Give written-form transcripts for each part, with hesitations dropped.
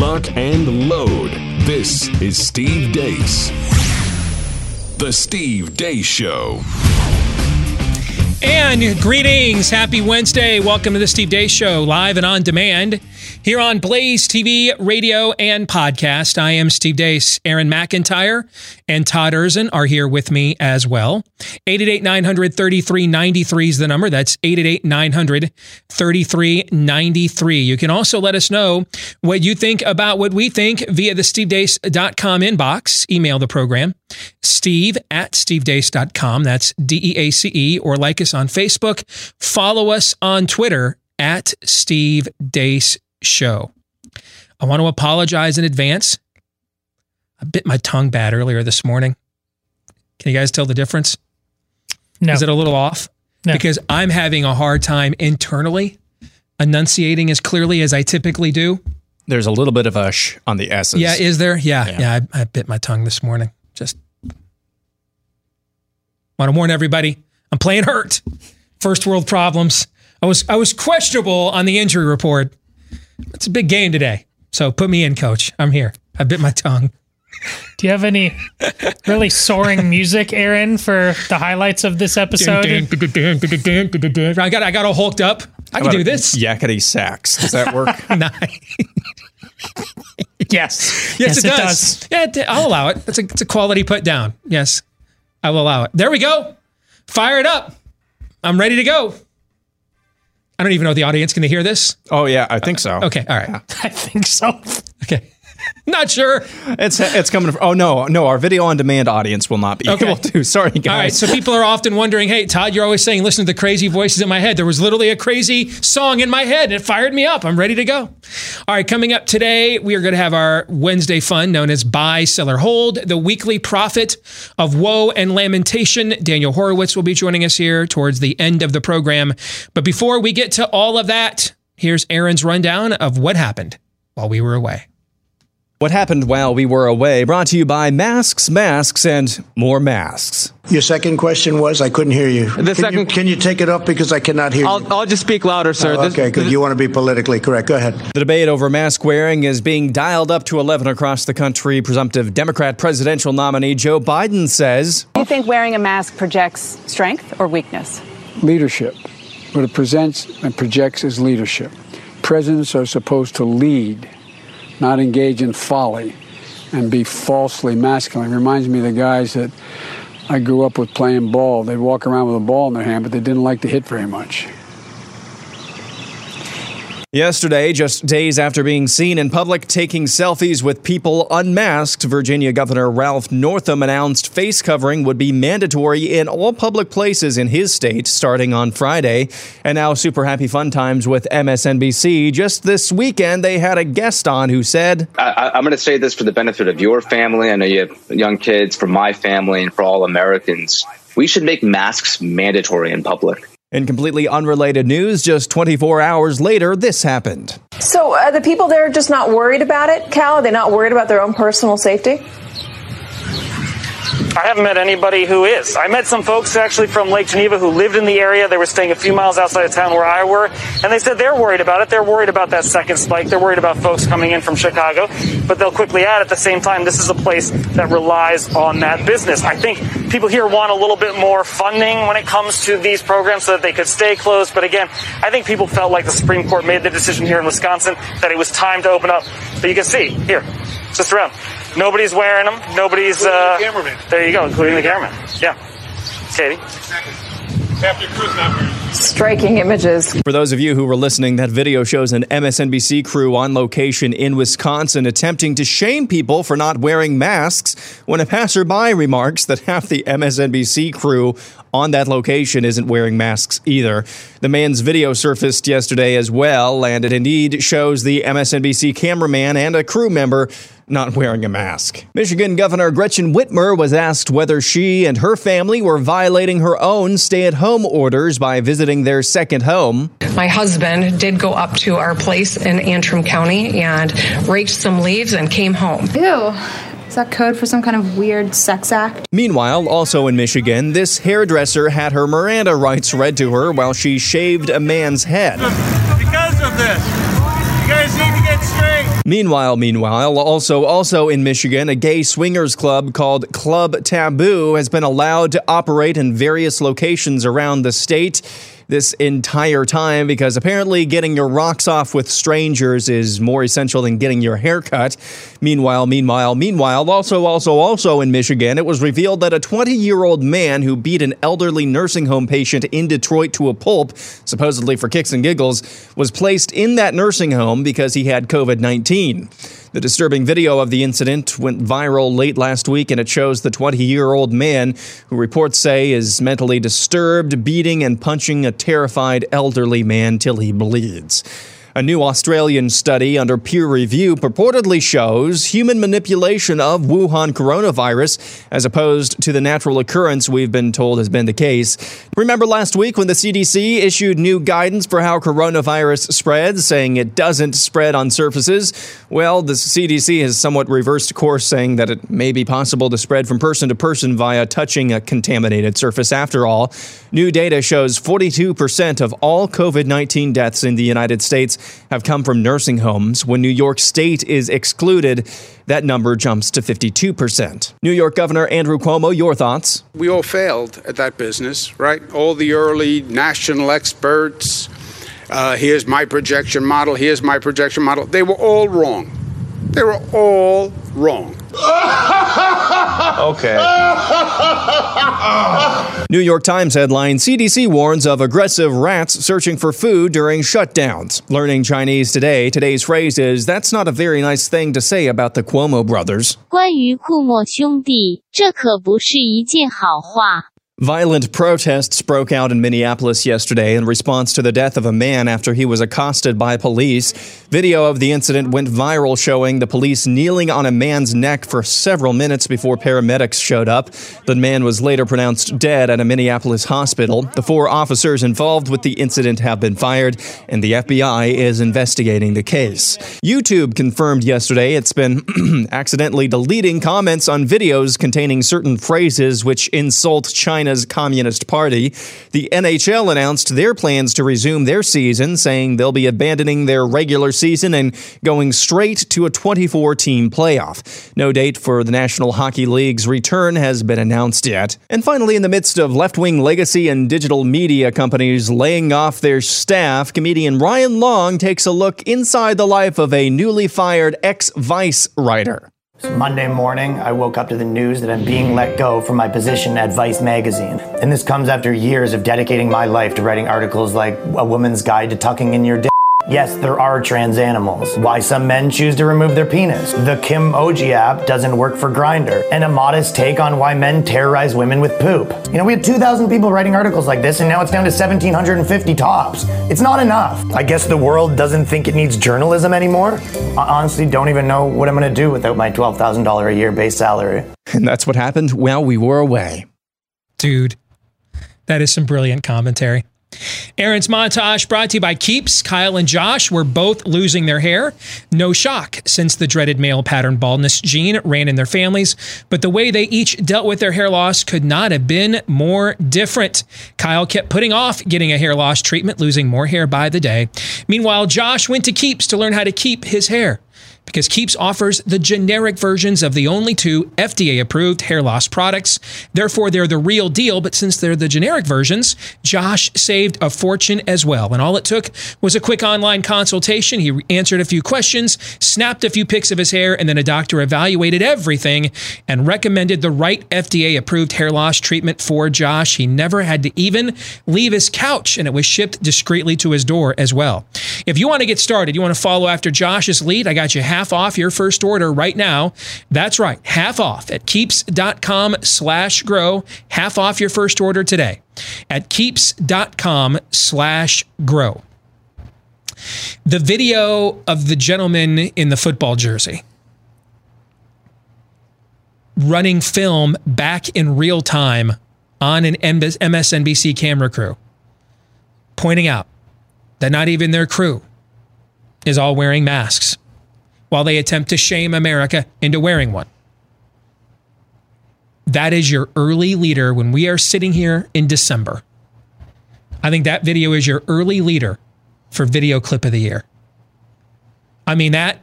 lock, and load. This is Steve Deace. The Steve Deace Show. And greetings. Happy Wednesday. Welcome to the Steve Deace Show, live and on demand here on Blaze TV, radio, and podcast. I am Steve Deace. Aaron McIntyre and Todd Erzin are here with me as well. 888-900-3393 is the number. That's 888-900-3393. You can also let us know what you think about what we think via the SteveDeace.com inbox. Email the program, steve@stevedeace.com. That's DEACE, or like us on Facebook. Follow us on Twitter at Steve Deace Show. I want to apologize in advance. I bit my tongue bad earlier this morning. Can you guys tell the difference? No. Is it a little off? No. Because I'm having a hard time internally enunciating as clearly as I typically do. There's a little bit of ush on the S's. Yeah, is there? Yeah. I bit my tongue this morning. Just want to warn everybody. I'm playing hurt. First world problems. I was questionable on the injury report. It's a big game today. So put me in, coach. I'm here. I bit my tongue. Do you have any really soaring music, Aaron, for the highlights of this episode? I got all hulked up. I can do this. Yakety sax. Does that work? Yes, it does. Yeah, I'll allow it. It's a quality put down. Yes, I will allow it. There we go. Fire it up. I'm ready to go. I don't even know the audience. Can they hear this? Oh, yeah. I think so. Okay. All right. Yeah. I think so. Okay. Not sure. It's coming from... Oh, no. Our video on demand audience will not be able to. Sorry, guys. All right. So people are often wondering, hey, Todd, you're always saying, listen to the crazy voices in my head. There was literally a crazy song in my head. It fired me up. I'm ready to go. All right. Coming up today, we are going to have our Wednesday fun known as Buy, Sell, or Hold, the weekly prophet of woe and lamentation. Daniel Horowitz will be joining us here towards the end of the program. But before we get to all of that, here's Aaron's rundown of what happened while we were away. What happened while we were away, brought to you by Masks, Masks, and More Masks. Your second question was? I couldn't hear you. Can you take it up because I cannot hear you? I'll just speak louder, sir. Oh, okay, because you want to be politically correct. Go ahead. The debate over mask wearing is being dialed up to 11 across the country. Presumptive Democrat presidential nominee Joe Biden says... Do you think wearing a mask projects strength or weakness? Leadership. What it presents and projects is leadership. Presidents are supposed to lead, not engage in folly and be falsely masculine. It reminds me of the guys that I grew up with playing ball. They'd walk around with a ball in their hand, but they didn't like to hit very much. Yesterday, just days after being seen in public taking selfies with people unmasked, Virginia Governor Ralph Northam announced face covering would be mandatory in all public places in his state starting on Friday. And now super happy fun times with MSNBC. Just this weekend, they had a guest on who said, I'm going to say this for the benefit of your family. I know you have young kids. For my family and for all Americans, we should make masks mandatory in public. In completely unrelated news, just 24 hours later, this happened. So the people there are just not worried about it, Cal? Are they not worried about their own personal safety? I haven't met anybody who is. I met some folks actually from Lake Geneva who lived in the area. They were staying a few miles outside of town where I were, and they said they're worried about it. They're worried about that second spike. They're worried about folks coming in from Chicago. But they'll quickly add at the same time, this is a place that relies on that business. I think people here want a little bit more funding when it comes to these programs so that they could stay closed. But again, I think people felt like the Supreme Court made the decision here in Wisconsin that it was time to open up. But you can see here, just around, nobody's wearing them. Nobody's. The cameraman. There you go, including the cameraman. Yeah. Katie. Striking images. For those of you who were listening, that video shows an MSNBC crew on location in Wisconsin attempting to shame people for not wearing masks when a passerby remarks that half the MSNBC crew on that location isn't wearing masks either. The man's video surfaced yesterday as well, and it indeed shows the MSNBC cameraman and a crew member not wearing a mask. Michigan Governor Gretchen Whitmer was asked whether she and her family were violating her own stay-at-home orders by visiting their second home. My husband did go up to our place in Antrim County and raked some leaves and came home. Ew. Is that code for some kind of weird sex act? Meanwhile, also in Michigan, this hairdresser had her Miranda rights read to her while she shaved a man's head. Because of this, you guys need to get straight. Meanwhile, also in Michigan, a gay swingers club called Club Taboo has been allowed to operate in various locations around the state this entire time, because apparently getting your rocks off with strangers is more essential than getting your hair cut. Meanwhile, also in Michigan, it was revealed that a 20-year-old man who beat an elderly nursing home patient in Detroit to a pulp, supposedly for kicks and giggles, was placed in that nursing home because he had COVID-19. The disturbing video of the incident went viral late last week, and it shows the 20-year-old man, who reports say is mentally disturbed, beating and punching a terrified elderly man till he bleeds. A new Australian study under peer review purportedly shows human manipulation of Wuhan coronavirus, as opposed to the natural occurrence we've been told has been the case. Remember last week when the CDC issued new guidance for how coronavirus spreads, saying it doesn't spread on surfaces? Well, the CDC has somewhat reversed course, saying that it may be possible to spread from person to person via touching a contaminated surface after all. New data shows 42% of all COVID-19 deaths in the United States have come from nursing homes. When New York State is excluded, that number jumps to 52%. New York Governor Andrew Cuomo, your thoughts? We all failed at that business, right? All the early national experts, here's my projection model, here's my projection model. They were all wrong. They were all wrong. Okay. New York Times headline, CDC warns of aggressive rats searching for food during shutdowns. Learning Chinese today, today's phrase is, that's not a very nice thing to say about the Cuomo brothers. 关于库莫兄弟,这可不是一件好话。 Violent protests broke out in Minneapolis yesterday in response to the death of a man after he was accosted by police. Video of the incident went viral, showing the police kneeling on a man's neck for several minutes before paramedics showed up. The man was later pronounced dead at a Minneapolis hospital. The four officers involved with the incident have been fired, and the FBI is investigating the case. YouTube confirmed yesterday it's been accidentally deleting comments on videos containing certain phrases which insult China Communist Party. The NHL announced their plans to resume their season, saying they'll be abandoning their regular season and going straight to a 24-team playoff. No date for the National Hockey League's return has been announced yet. And finally, in the midst of left-wing legacy and digital media companies laying off their staff, comedian Ryan Long takes a look inside the life of a newly fired ex-Vice writer. Monday morning, I woke up to the news that I'm being let go from my position at Vice magazine. And this comes after years of dedicating my life to writing articles like A Woman's Guide to Tucking in Your Dick. Yes, there are trans animals. Why some men choose to remove their penis. The Kim Oji app doesn't work for Grindr. And a modest take on why men terrorize women with poop. You know, we had 2,000 people writing articles like this, and now it's down to 1,750 tops. It's not enough. I guess the world doesn't think it needs journalism anymore. I honestly don't even know what I'm going to do without my $12,000 a year base salary. And that's what happened while we were away. Dude, that is some brilliant commentary. Aaron's montage brought to you by Keeps. Kyle and Josh were both losing their hair. No shock, since the dreaded male pattern baldness gene ran in their families. But the way they each dealt with their hair loss could not have been more different. Kyle kept putting off getting a hair loss treatment, losing more hair by the day. Meanwhile, Josh went to Keeps to learn how to keep his hair, because Keeps offers the generic versions of the only two FDA-approved hair loss products. Therefore, they're the real deal, but since they're the generic versions, Josh saved a fortune as well. And all it took was a quick online consultation. He answered a few questions, snapped a few pics of his hair, and then a doctor evaluated everything and recommended the right FDA-approved hair loss treatment for Josh. He never had to even leave his couch, and it was shipped discreetly to his door as well. If you want to get started, you want to follow after Josh's lead, I got you half off your first order right now. That's right, half off at keeps.com/grow. Half off your first order today at keeps.com/grow. The video of the gentleman in the football jersey running film back in real time on an MSNBC camera crew, pointing out that not even their crew is all wearing masks, while they attempt to shame America into wearing one. That is your early leader when we are sitting here in December. I think that video is your early leader for video clip of the year. I mean, that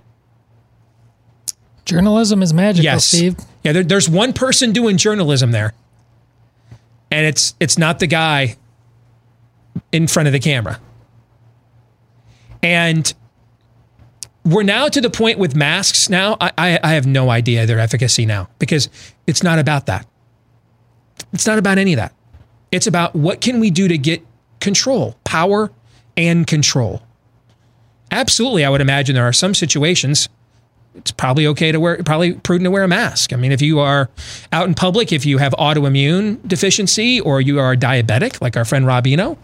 Journalism is magical, yes. Steve. Yeah, there's one person doing journalism there, and it's not the guy in front of the camera. And we're now to the point with masks now, I have no idea their efficacy now, because it's not about that. It's not about any of that. It's about what can we do to get control, power and control. Absolutely, I would imagine there are some situations it's probably okay to wear, probably prudent to wear a mask. I mean, if you are out in public, if you have autoimmune deficiency or you are diabetic, like our friend Robino,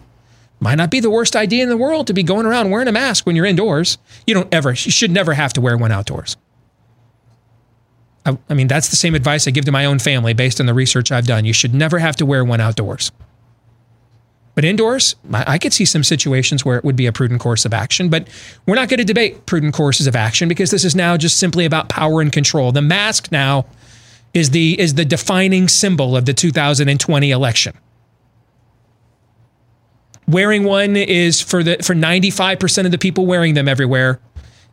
might not be the worst idea in the world to be going around wearing a mask when you're indoors. You should never have to wear one outdoors. I mean, that's the same advice I give to my own family based on the research I've done. You should never have to wear one outdoors. But indoors, I could see some situations where it would be a prudent course of action, but we're not going to debate prudent courses of action because this is now just simply about power and control. The mask now is the defining symbol of the 2020 election. Wearing one is for 95% of the people wearing them everywhere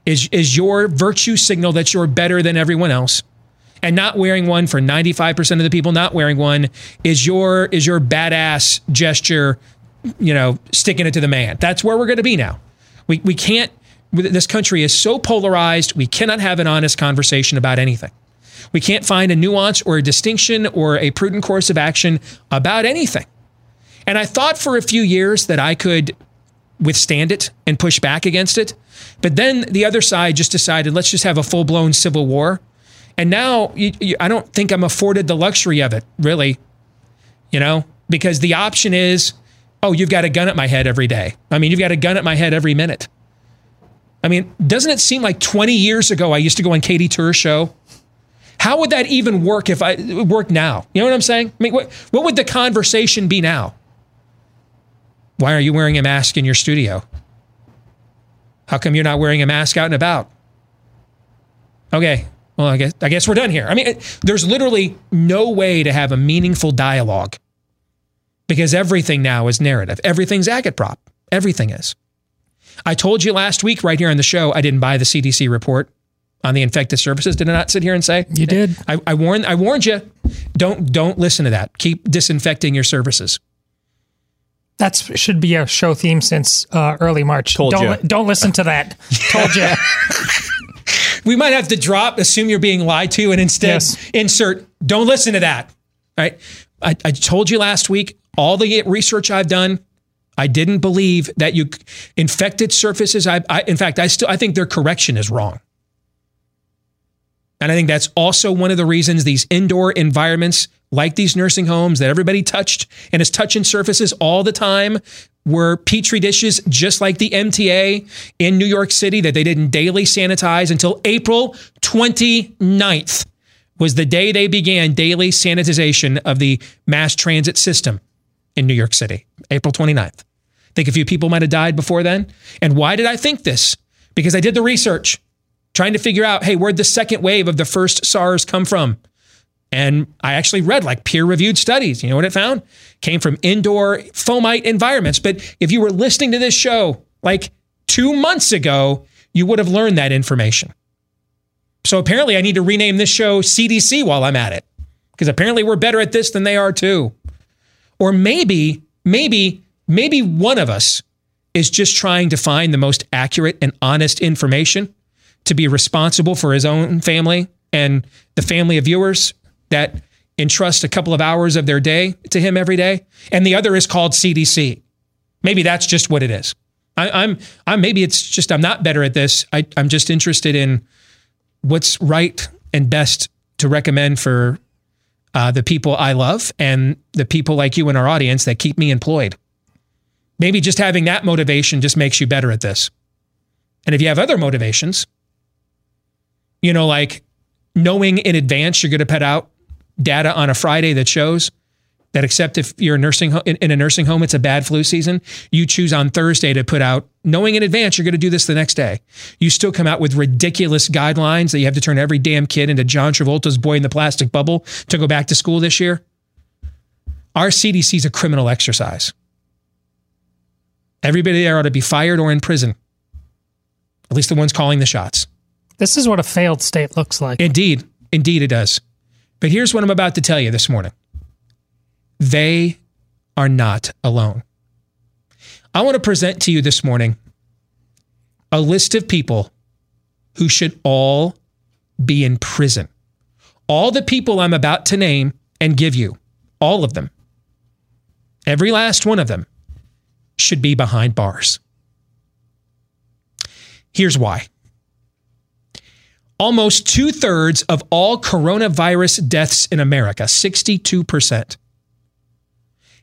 is your virtue signal that you're better than everyone else. And not wearing one for 95% of the people not wearing one is your badass gesture, sticking it to the man. That's where we're going to be now. We can't, this country is so polarized, we cannot have an honest conversation about anything. We can't find a nuance or a distinction or a prudent course of action about anything. And I thought for a few years that I could withstand it and push back against it. But then the other side just decided, let's just have a full-blown civil war. And now I don't think I'm afforded the luxury of it, really, because the option is, oh, you've got a gun at my head every day. I mean, you've got a gun at my head every minute. I mean, doesn't it seem like 20 years ago I used to go on Katie Tour's show? How would that even work if it worked now? You know what I'm saying? I mean, what would the conversation be now? Why are you wearing a mask in your studio? How come you're not wearing a mask out and about? Okay. Well, I guess we're done here. I mean, there's literally no way to have a meaningful dialogue because everything now is narrative. Everything's agitprop. Everything is. I told you last week right here on the show, I didn't buy the CDC report on the infected surfaces. Did I not sit here and say? You did. I warned you. Don't listen to that. Keep disinfecting your surfaces. That should be a show theme since early March. Don't listen to that. Told you. We might have to drop, assume you're being lied to, and instead insert, don't listen to that. All right? I told you last week, all the research I've done, I didn't believe that infected surfaces. I think their correction is wrong. And I think that's also one of the reasons these indoor environments, like these nursing homes that everybody touched and is touching surfaces all the time, were petri dishes, just like the MTA in New York City that they didn't daily sanitize until April 29th was the day they began daily sanitization of the mass transit system in New York City, April 29th. I think a few people might have died before then. And why did I think this? Because I did the research, trying to figure out, hey, where'd the second wave of the first SARS come from? And I actually read like peer-reviewed studies. You know what it found? Came from indoor fomite environments. But if you were listening to this show like 2 months ago, you would have learned that information. So apparently I need to rename this show CDC while I'm at it, because apparently we're better at this than they are too. Or maybe one of us is just trying to find the most accurate and honest information to be responsible for his own family and the family of viewers that entrust a couple of hours of their day to him every day. And the other is called CDC. Maybe that's just what it is. Maybe it's just, I'm not better at this. I'm just interested in what's right and best to recommend for the people I love and the people like you in our audience that keep me employed. Maybe just having that motivation just makes you better at this. And if you have other motivations, like knowing in advance you're going to put out data on a Friday that shows that, except if you're in a nursing home, it's a bad flu season, you choose on Thursday to put out, knowing in advance you're going to do this the next day. You still come out with ridiculous guidelines that you have to turn every damn kid into John Travolta's Boy in the Plastic Bubble to go back to school this year. Our CDC is a criminal exercise. Everybody there ought to be fired or in prison. At least the ones calling the shots. This is what a failed state looks like. Indeed. Indeed it does. But here's what I'm about to tell you this morning. They are not alone. I want to present to you this morning a list of people who should all be in prison. All the people I'm about to name and give you, all of them, every last one of them, should be behind bars. Here's why. Almost 2/3 of all coronavirus deaths in America, 62%,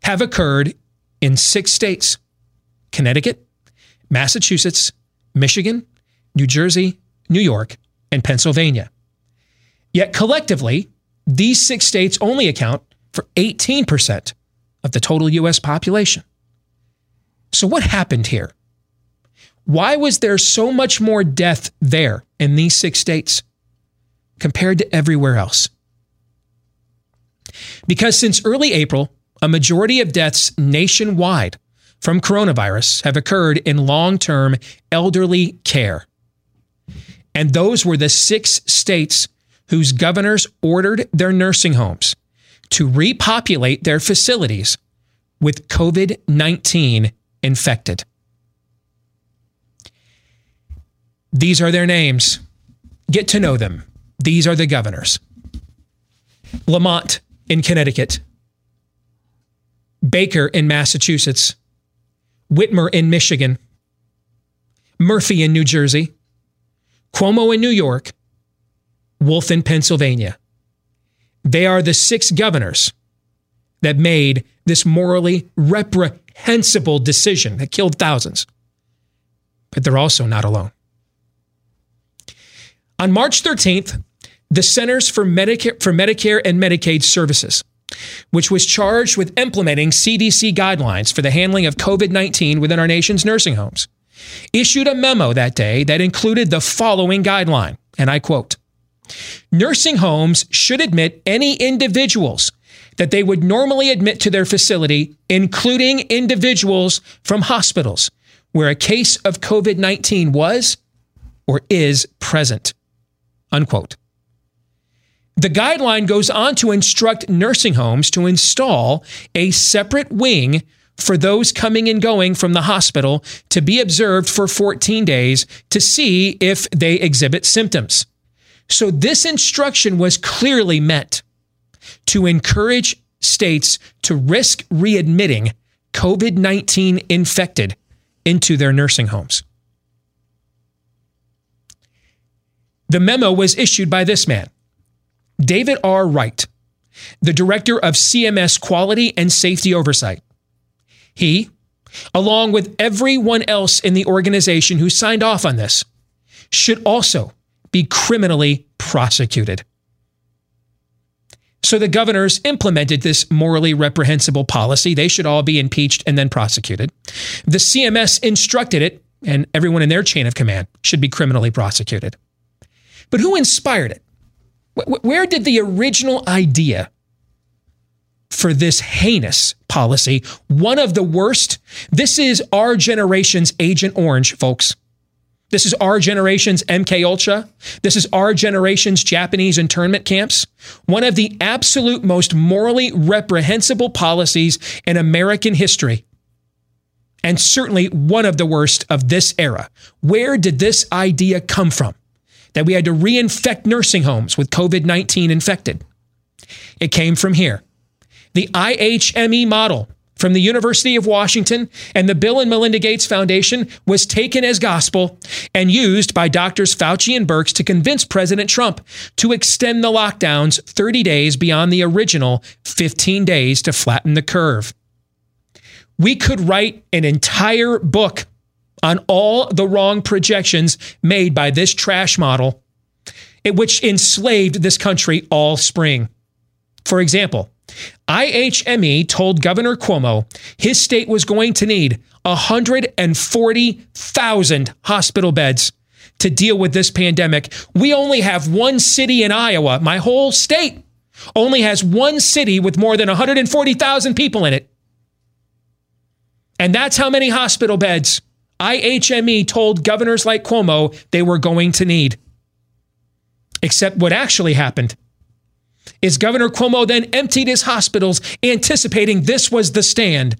have occurred in 6 states: Connecticut, Massachusetts, Michigan, New Jersey, New York, and Pennsylvania. Yet collectively, these 6 states only account for 18% of the total U.S. population. So what happened here? Why was there so much more death there in these 6 states compared to everywhere else? Because since early April, a majority of deaths nationwide from coronavirus have occurred in long-term elderly care. And those were the 6 states whose governors ordered their nursing homes to repopulate their facilities with COVID-19 infected. These are their names. Get to know them. These are the governors. Lamont in Connecticut. Baker in Massachusetts. Whitmer in Michigan. Murphy in New Jersey. Cuomo in New York. Wolf in Pennsylvania. They are the 6 governors that made this morally reprehensible decision that killed thousands. But they're also not alone. On March 13th, the Centers for Medicare and Medicaid Services, which was charged with implementing CDC guidelines for the handling of COVID-19 within our nation's nursing homes, issued a memo that day that included the following guideline, and I quote, "Nursing homes should admit any individuals that they would normally admit to their facility, including individuals from hospitals where a case of COVID-19 was or is present." Unquote. The guideline goes on to instruct nursing homes to install a separate wing for those coming and going from the hospital to be observed for 14 days to see if they exhibit symptoms. So this instruction was clearly meant to encourage states to risk readmitting COVID-19 infected into their nursing homes. The memo was issued by this man, David R. Wright, the director of CMS Quality and Safety Oversight. He, along with everyone else in the organization who signed off on this, should also be criminally prosecuted. So the governors implemented this morally reprehensible policy. They should all be impeached and then prosecuted. The CMS instructed it, and everyone in their chain of command should be criminally prosecuted. But who inspired it? Where did the original idea for this heinous policy, one of the worst? This is our generation's Agent Orange, folks. This is our generation's MKUltra. This is our generation's Japanese internment camps. One of the absolute most morally reprehensible policies in American history, and certainly one of the worst of this era. Where did this idea come from, that we had to reinfect nursing homes with COVID-19 infected? It came from here. The IHME model from the University of Washington and the Bill and Melinda Gates Foundation was taken as gospel and used by doctors Fauci and Birx to convince President Trump to extend the lockdowns 30 days beyond the original 15 days to flatten the curve. We could write an entire book on all the wrong projections made by this trash model, which enslaved this country all spring. For example, IHME told Governor Cuomo his state was going to need 140,000 hospital beds to deal with this pandemic. We only have one city in Iowa. My whole state only has one city with more than 140,000 people in it. And that's how many hospital beds IHME told governors like Cuomo they were going to need. Except what actually happened is Governor Cuomo then emptied his hospitals, anticipating this was the stand.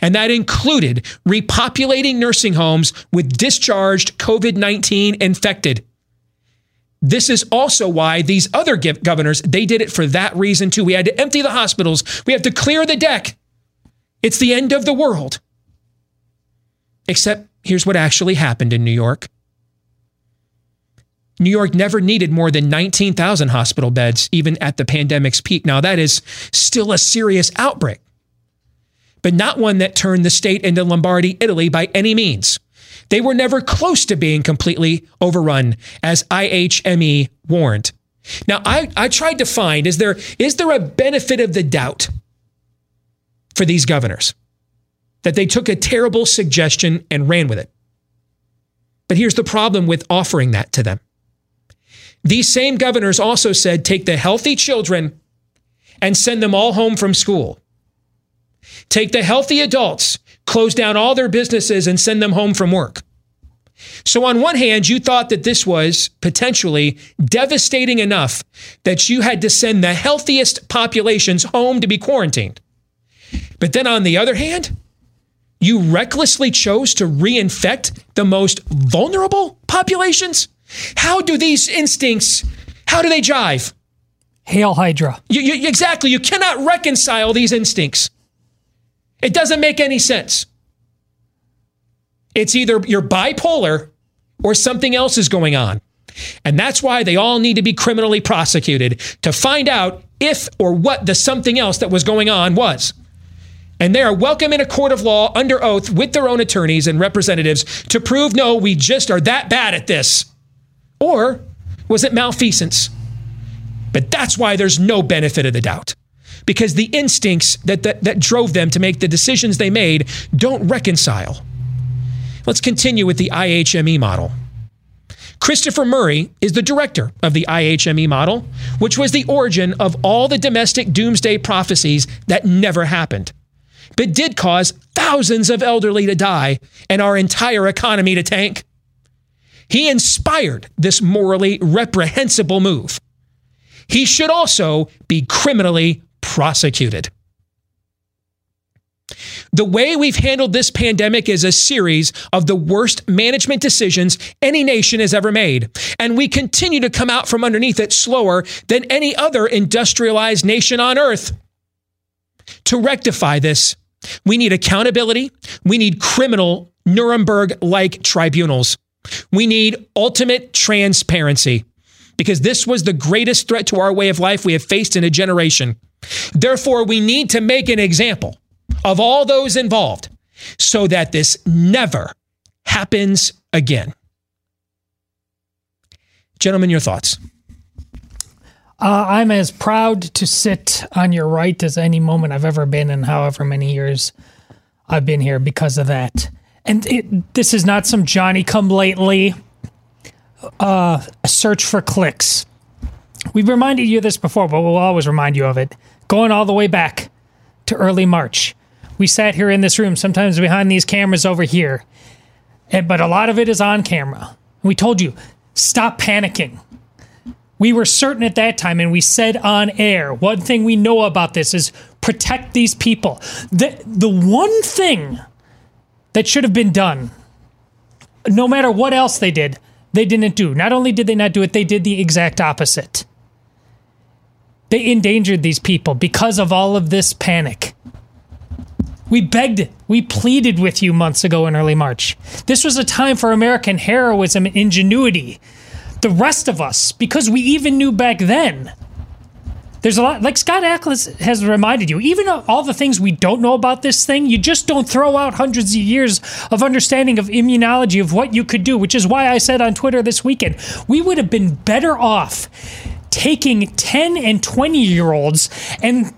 And that included repopulating nursing homes with discharged COVID-19 infected. This is also why these other governors, they did it for that reason too. We had to empty the hospitals. We have to clear the deck. It's the end of the world. Except here's what actually happened in New York. New York never needed more than 19,000 hospital beds, even at the pandemic's peak. Now, that is still a serious outbreak, but not one that turned the state into Lombardy, Italy by any means. They were never close to being completely overrun, as IHME warned. Now, I tried to find, is there a benefit of the doubt for these governors? That they took a terrible suggestion and ran with it. But here's the problem with offering that to them. These same governors also said, take the healthy children and send them all home from school. Take the healthy adults, close down all their businesses and send them home from work. So on one hand, you thought that this was potentially devastating enough that you had to send the healthiest populations home to be quarantined. But then on the other hand, you recklessly chose to reinfect the most vulnerable populations? How do these instincts, how do they jive? Hail Hydra. Exactly. You cannot reconcile these instincts. It doesn't make any sense. It's either you're bipolar or something else is going on. And that's why they all need to be criminally prosecuted to find out if or what the something else that was going on was. And they are welcome in a court of law under oath with their own attorneys and representatives to prove, no, we just are that bad at this. Or was it malfeasance? But that's why there's no benefit of the doubt. Because the instincts that drove them to make the decisions they made don't reconcile. Let's continue with the IHME model. Christopher Murray is the director of the IHME model, which was the origin of all the domestic doomsday prophecies that never happened, but did cause thousands of elderly to die and our entire economy to tank. He inspired this morally reprehensible move. He should also be criminally prosecuted. The way we've handled this pandemic is a series of the worst management decisions any nation has ever made, and we continue to come out from underneath it slower than any other industrialized nation on earth. To rectify this, we need accountability. We need criminal Nuremberg-like tribunals. We need ultimate transparency, because this was the greatest threat to our way of life we have faced in a generation. Therefore, we need to make an example of all those involved so that this never happens again. Gentlemen, your thoughts? I'm as proud to sit on your right as any moment I've ever been in however many years I've been here because of that. And this is not some Johnny-come-lately search for clicks. We've reminded you of this before, but we'll always remind you of it. Going all the way back to early March. We sat here in this room, sometimes behind these cameras over here, but a lot of it is on camera. We told you, stop panicking. We were certain at that time, and we said on air, one thing we know about this is protect these people. The one thing that should have been done, no matter what else they did, they didn't do. Not only did they not do it, they did the exact opposite. They endangered these people because of all of this panic. We begged, we pleaded with you months ago in early March. This was a time for American heroism and ingenuity. The rest of us, because we even knew back then, there's a lot, like Scott Ackles has reminded you, even all the things we don't know about this thing, you just don't throw out hundreds of years of understanding of immunology of what you could do, which is why I said on Twitter this weekend, we would have been better off taking 10 and 20-year-olds and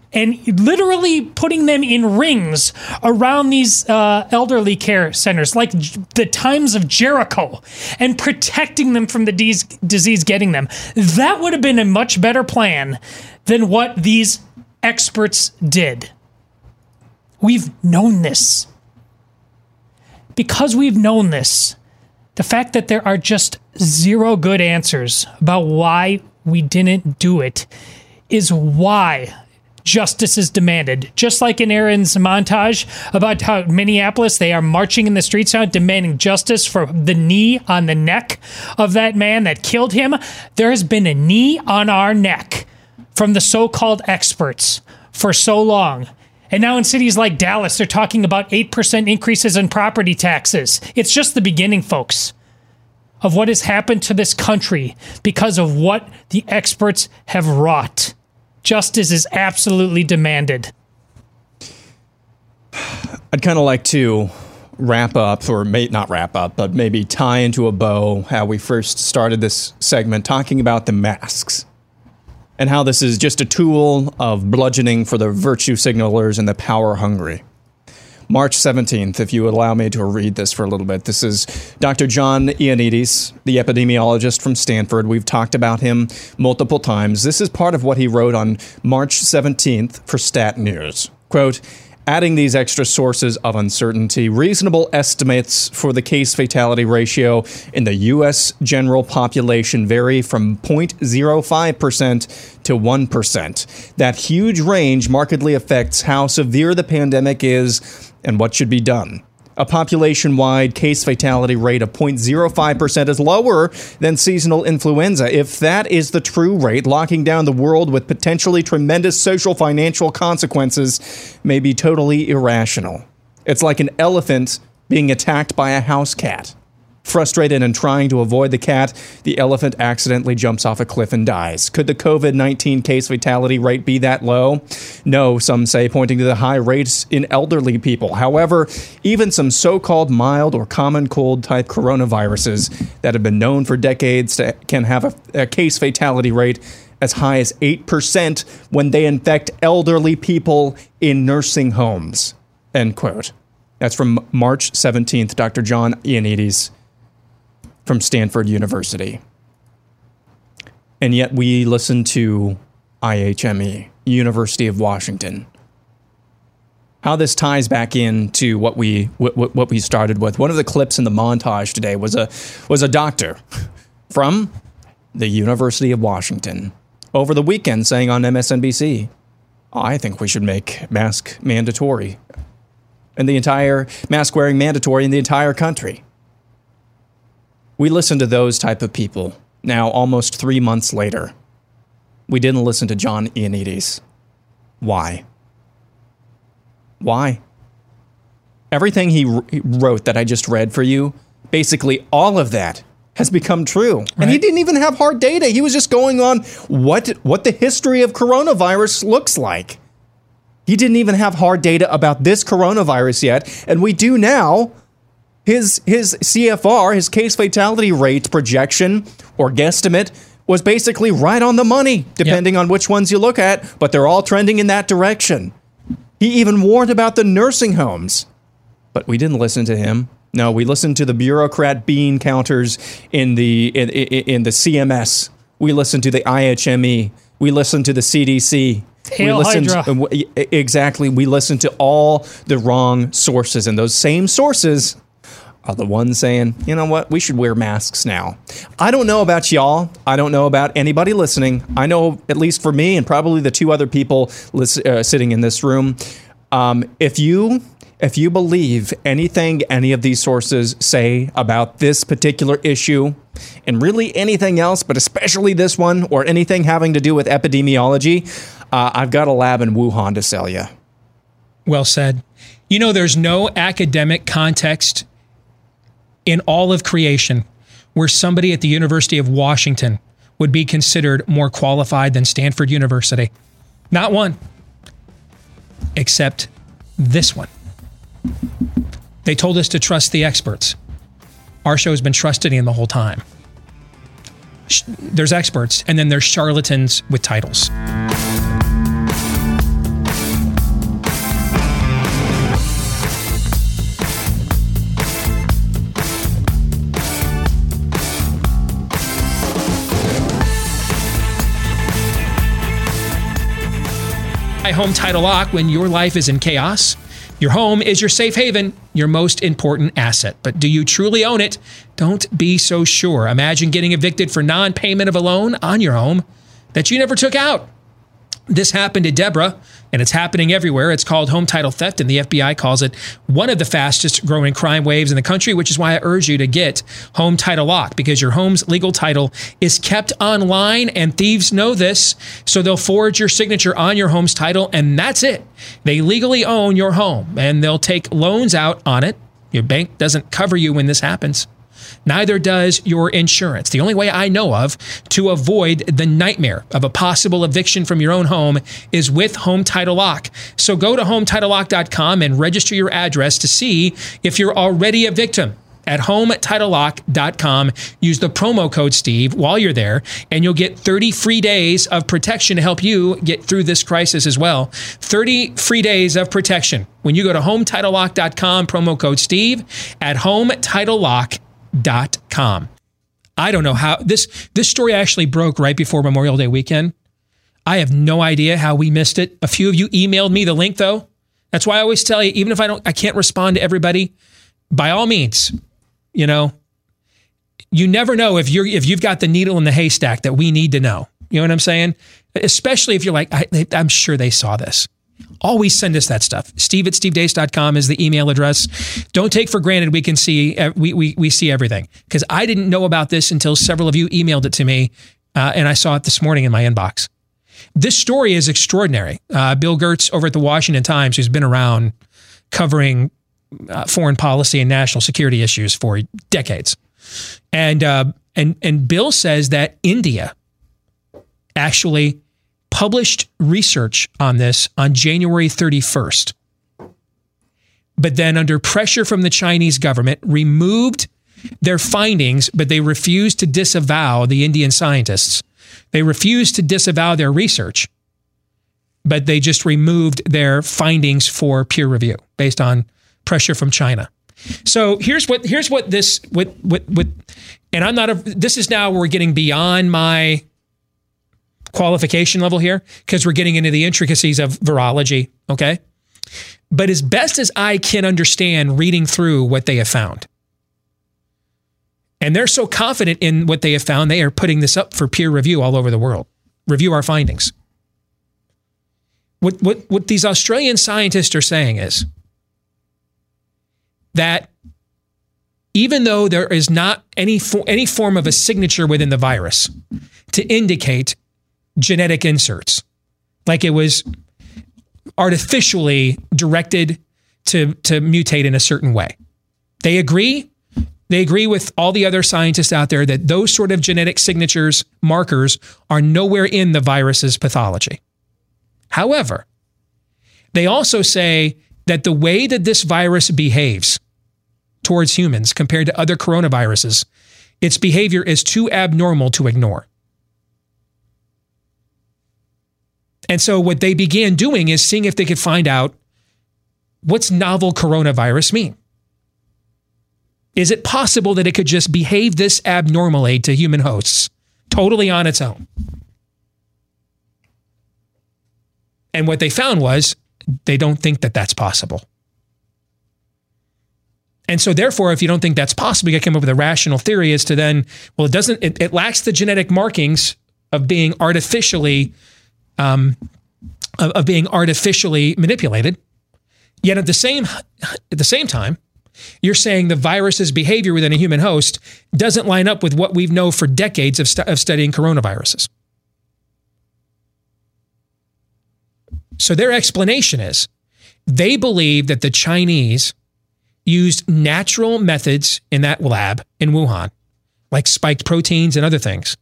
literally putting them in rings around these elderly care centers, like the times of Jericho, and protecting them from the disease getting them. That would have been a much better plan than what these experts did. We've known this. Because we've known this, the fact that there are just zero good answers about why we didn't do it is why justice is demanded. Just like in Aaron's montage about how Minneapolis, they are marching in the streets now demanding justice for the knee on the neck of that man that killed him. There has been a knee on our neck from the so-called experts for so long. And now in cities like Dallas, they're talking about 8% increases in property taxes. It's just the beginning, folks, of what has happened to this country because of what the experts have wrought. Justice is absolutely demanded. I'd kind of like to wrap up, or maybe tie into a bow how we first started this segment talking about the masks and how this is just a tool of bludgeoning for the virtue signalers and the power hungry. March 17th, if you allow me to read this for a little bit. This is Dr. John Ioannidis, the epidemiologist from Stanford. We've talked about him multiple times. This is part of what he wrote on March 17th for Stat News. Quote, adding these extra sources of uncertainty, reasonable estimates for the case fatality ratio in the U.S. general population vary from 0.05% to 1%. That huge range markedly affects how severe the pandemic is and what should be done. A population-wide case fatality rate of 0.05% is lower than seasonal influenza. If that is the true rate, locking down the world with potentially tremendous social financial consequences may be totally irrational. It's like an elephant being attacked by a house cat. Frustrated and trying to avoid the cat, the elephant accidentally jumps off a cliff and dies. Could the COVID-19 case fatality rate be that low? No, some say, pointing to the high rates in elderly people. However, even some so-called mild or common cold type coronaviruses that have been known for decades can have a case fatality rate as high as 8% when they infect elderly people in nursing homes. End quote. That's from March 17th, Dr. John Ioannidis, from Stanford University. And yet we listen to IHME, University of Washington. How this ties back into what we started with. One of the clips in the montage today was a doctor from the University of Washington over the weekend saying on MSNBC, I think we should make mask mandatory and the entire mask wearing mandatory in the entire country. We listened to those type of people. Now, almost 3 months later, we didn't listen to John Ioannidis. Why? Why? Everything he wrote that I just read for you, basically all of that has become true. Right. And he didn't even have hard data. He was just going on what the history of coronavirus looks like. He didn't even have hard data about this coronavirus yet, and we do now. His CFR, his case fatality rate projection or guesstimate was basically right on the money, depending on which ones you look at, but they're all trending in that direction. He even warned about the nursing homes, but we didn't listen to him. No, we listened to the bureaucrat bean counters in the CMS. We listened to the IHME. We listened to the CDC. Exactly. We listened to all the wrong sources, and those same sources are the ones saying, you know what, we should wear masks now. I don't know about y'all. I don't know about anybody listening. I know, at least for me and probably the two other people sitting in this room, if you believe anything any of these sources say about this particular issue, and really anything else, but especially this one, or anything having to do with epidemiology, I've got a lab in Wuhan to sell you. Well said. You know, there's no academic context in all of creation where somebody at the University of Washington would be considered more qualified than Stanford University. Not one, except this one. They told us to trust the experts. Our show has been trusted in the whole time. There's experts, and then there's charlatans with titles. Home Title Lock, when your life is in chaos, Your home is your safe haven, your most important asset. But do you truly own it? Don't be so sure. Imagine getting evicted for non-payment of a loan on your home that you never took out. This happened to Deborah, and it's happening everywhere. It's called home title theft, and the FBI calls it one of the fastest growing crime waves in the country, which is why I urge you to get Home Title Lock, because your home's legal title is kept online, and thieves know this, so they'll forge your signature on your home's title, and that's it. They legally own your home, and they'll take loans out on it. Your bank doesn't cover you when this happens. Neither does your insurance. The only way I know of to avoid the nightmare of a possible eviction from your own home is with Home Title Lock. So go to HomeTitleLock.com and register your address to see if you're already a victim. At HomeTitleLock.com, use the promo code Steve while you're there, and you'll get 30 free days of protection to help you get through this crisis as well. 30 free days of protection when you go to HomeTitleLock.com, promo code Steve, at HomeTitleLock.com. I don't know how this story actually broke right before Memorial Day weekend. I have no idea how we missed it. A few of you emailed me the link though. That's why I always tell you, even if I can't respond to everybody, by all means, you know, you never know if you've got the needle in the haystack that we need to know. You know what I'm saying? Especially if you're like, I'm sure they saw this. Always send us that stuff. Steve at SteveDeace.com is the email address. Don't take for granted we can see, we see everything. Because I didn't know about this until several of you emailed it to me, and I saw it this morning in my inbox. This story is extraordinary. Bill Gertz over at the Washington Times, who's been around covering foreign policy and national security issues for decades. And Bill says that India actually published research on this on January 31st, but then under pressure from the Chinese government, removed their findings, but they refused to disavow the Indian scientists. They refused to disavow their research, but they just removed their findings for peer review based on pressure from China. So this is now we're getting beyond my qualification level here, because we're getting into the intricacies of virology, okay? But as best as I can understand reading through what they have found, and they're so confident in what they have found, they are putting this up for peer review all over the world. Review our findings. What these Australian scientists are saying is that even though there is not any form of a signature within the virus to indicate genetic inserts, like it was artificially directed to mutate in a certain way. They agree with all the other scientists out there that those sort of genetic signatures, markers, are nowhere in the virus's pathology. However, they also say that the way that this virus behaves towards humans compared to other coronaviruses, its behavior is too abnormal to ignore. And so what they began doing is seeing if they could find out, what's novel coronavirus mean? Is it possible that it could just behave this abnormally to human hosts, totally on its own? And what they found was, they don't think that that's possible. And so therefore, if you don't think that's possible, you gotta come up with a rational theory as to then, well, it lacks the genetic markings of being artificially manipulated. Yet at the same time, you're saying the virus's behavior within a human host doesn't line up with what we've known for decades of studying coronaviruses. So their explanation is they believe that the Chinese used natural methods in that lab in Wuhan, like spiked proteins and other things.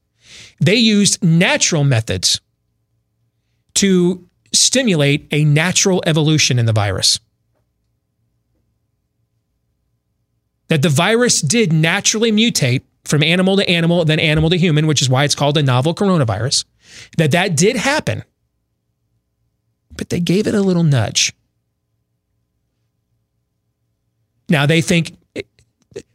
They used natural methods to stimulate a natural evolution in the virus. That the virus did naturally mutate from animal to animal, then animal to human, which is why it's called a novel coronavirus. That did happen. But they gave it a little nudge. Now they think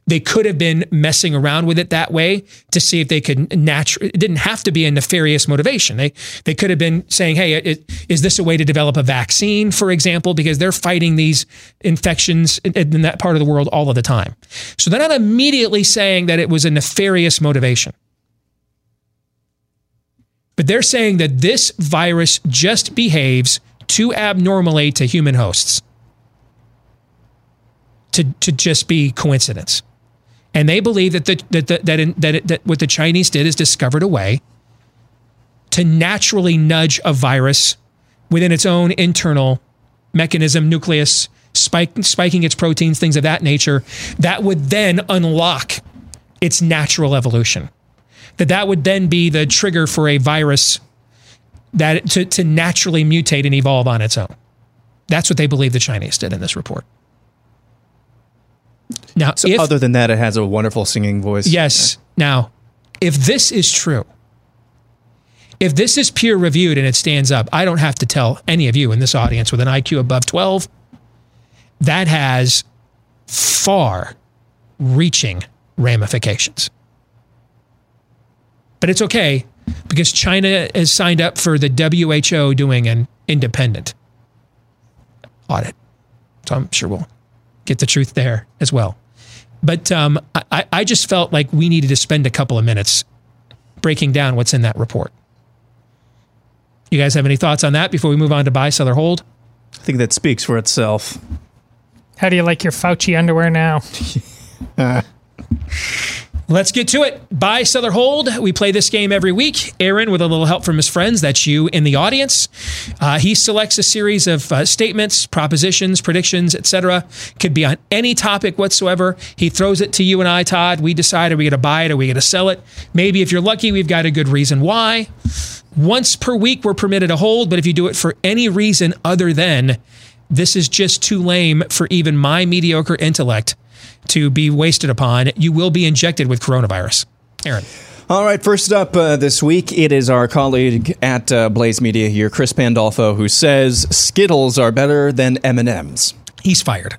They could have been messing around with it that way to see if they could naturally, it didn't have to be a nefarious motivation. They could have been saying, hey, is this a way to develop a vaccine, for example, because they're fighting these infections in that part of the world all of the time. So they're not immediately saying that it was a nefarious motivation. But they're saying that this virus just behaves too abnormally to human hosts to just be coincidence. And they believe that what the Chinese did is discovered a way to naturally nudge a virus within its own internal mechanism, nucleus, spiking its proteins, things of that nature, that would then unlock its natural evolution. That would then be the trigger for a virus that to naturally mutate and evolve on its own. That's what they believe the Chinese did in this report. Now, so other than that, it has a wonderful singing voice. Yes. Yeah. Now, if this is true, if this is peer reviewed and it stands up, I don't have to tell any of you in this audience with an IQ above 12, that has far reaching ramifications. But it's okay because China has signed up for the WHO doing an independent audit. So I'm sure we'll get the truth there as well. But I just felt like we needed to spend a couple of minutes breaking down what's in that report. You guys have any thoughts on that before we move on to buy, sell, or hold? I think that speaks for itself. How do you like your Fauci underwear now? Let's get to it. Buy, sell, or hold. We play this game every week. Aaron, with a little help from his friends, that's you in the audience. He selects a series of statements, propositions, predictions, etc. Could be on any topic whatsoever. He throws it to you and I, Todd. We decide, are we going to buy it? Are we going to sell it? Maybe if you're lucky, we've got a good reason why. Once per week, we're permitted to hold, but if you do it for any reason other than this is just too lame for even my mediocre intellect to be wasted upon, you will be injected with coronavirus. Aaron. All right, first up this week, it is our colleague at Blaze Media here, Chris Pandolfo, who says Skittles are better than M&Ms. He's fired.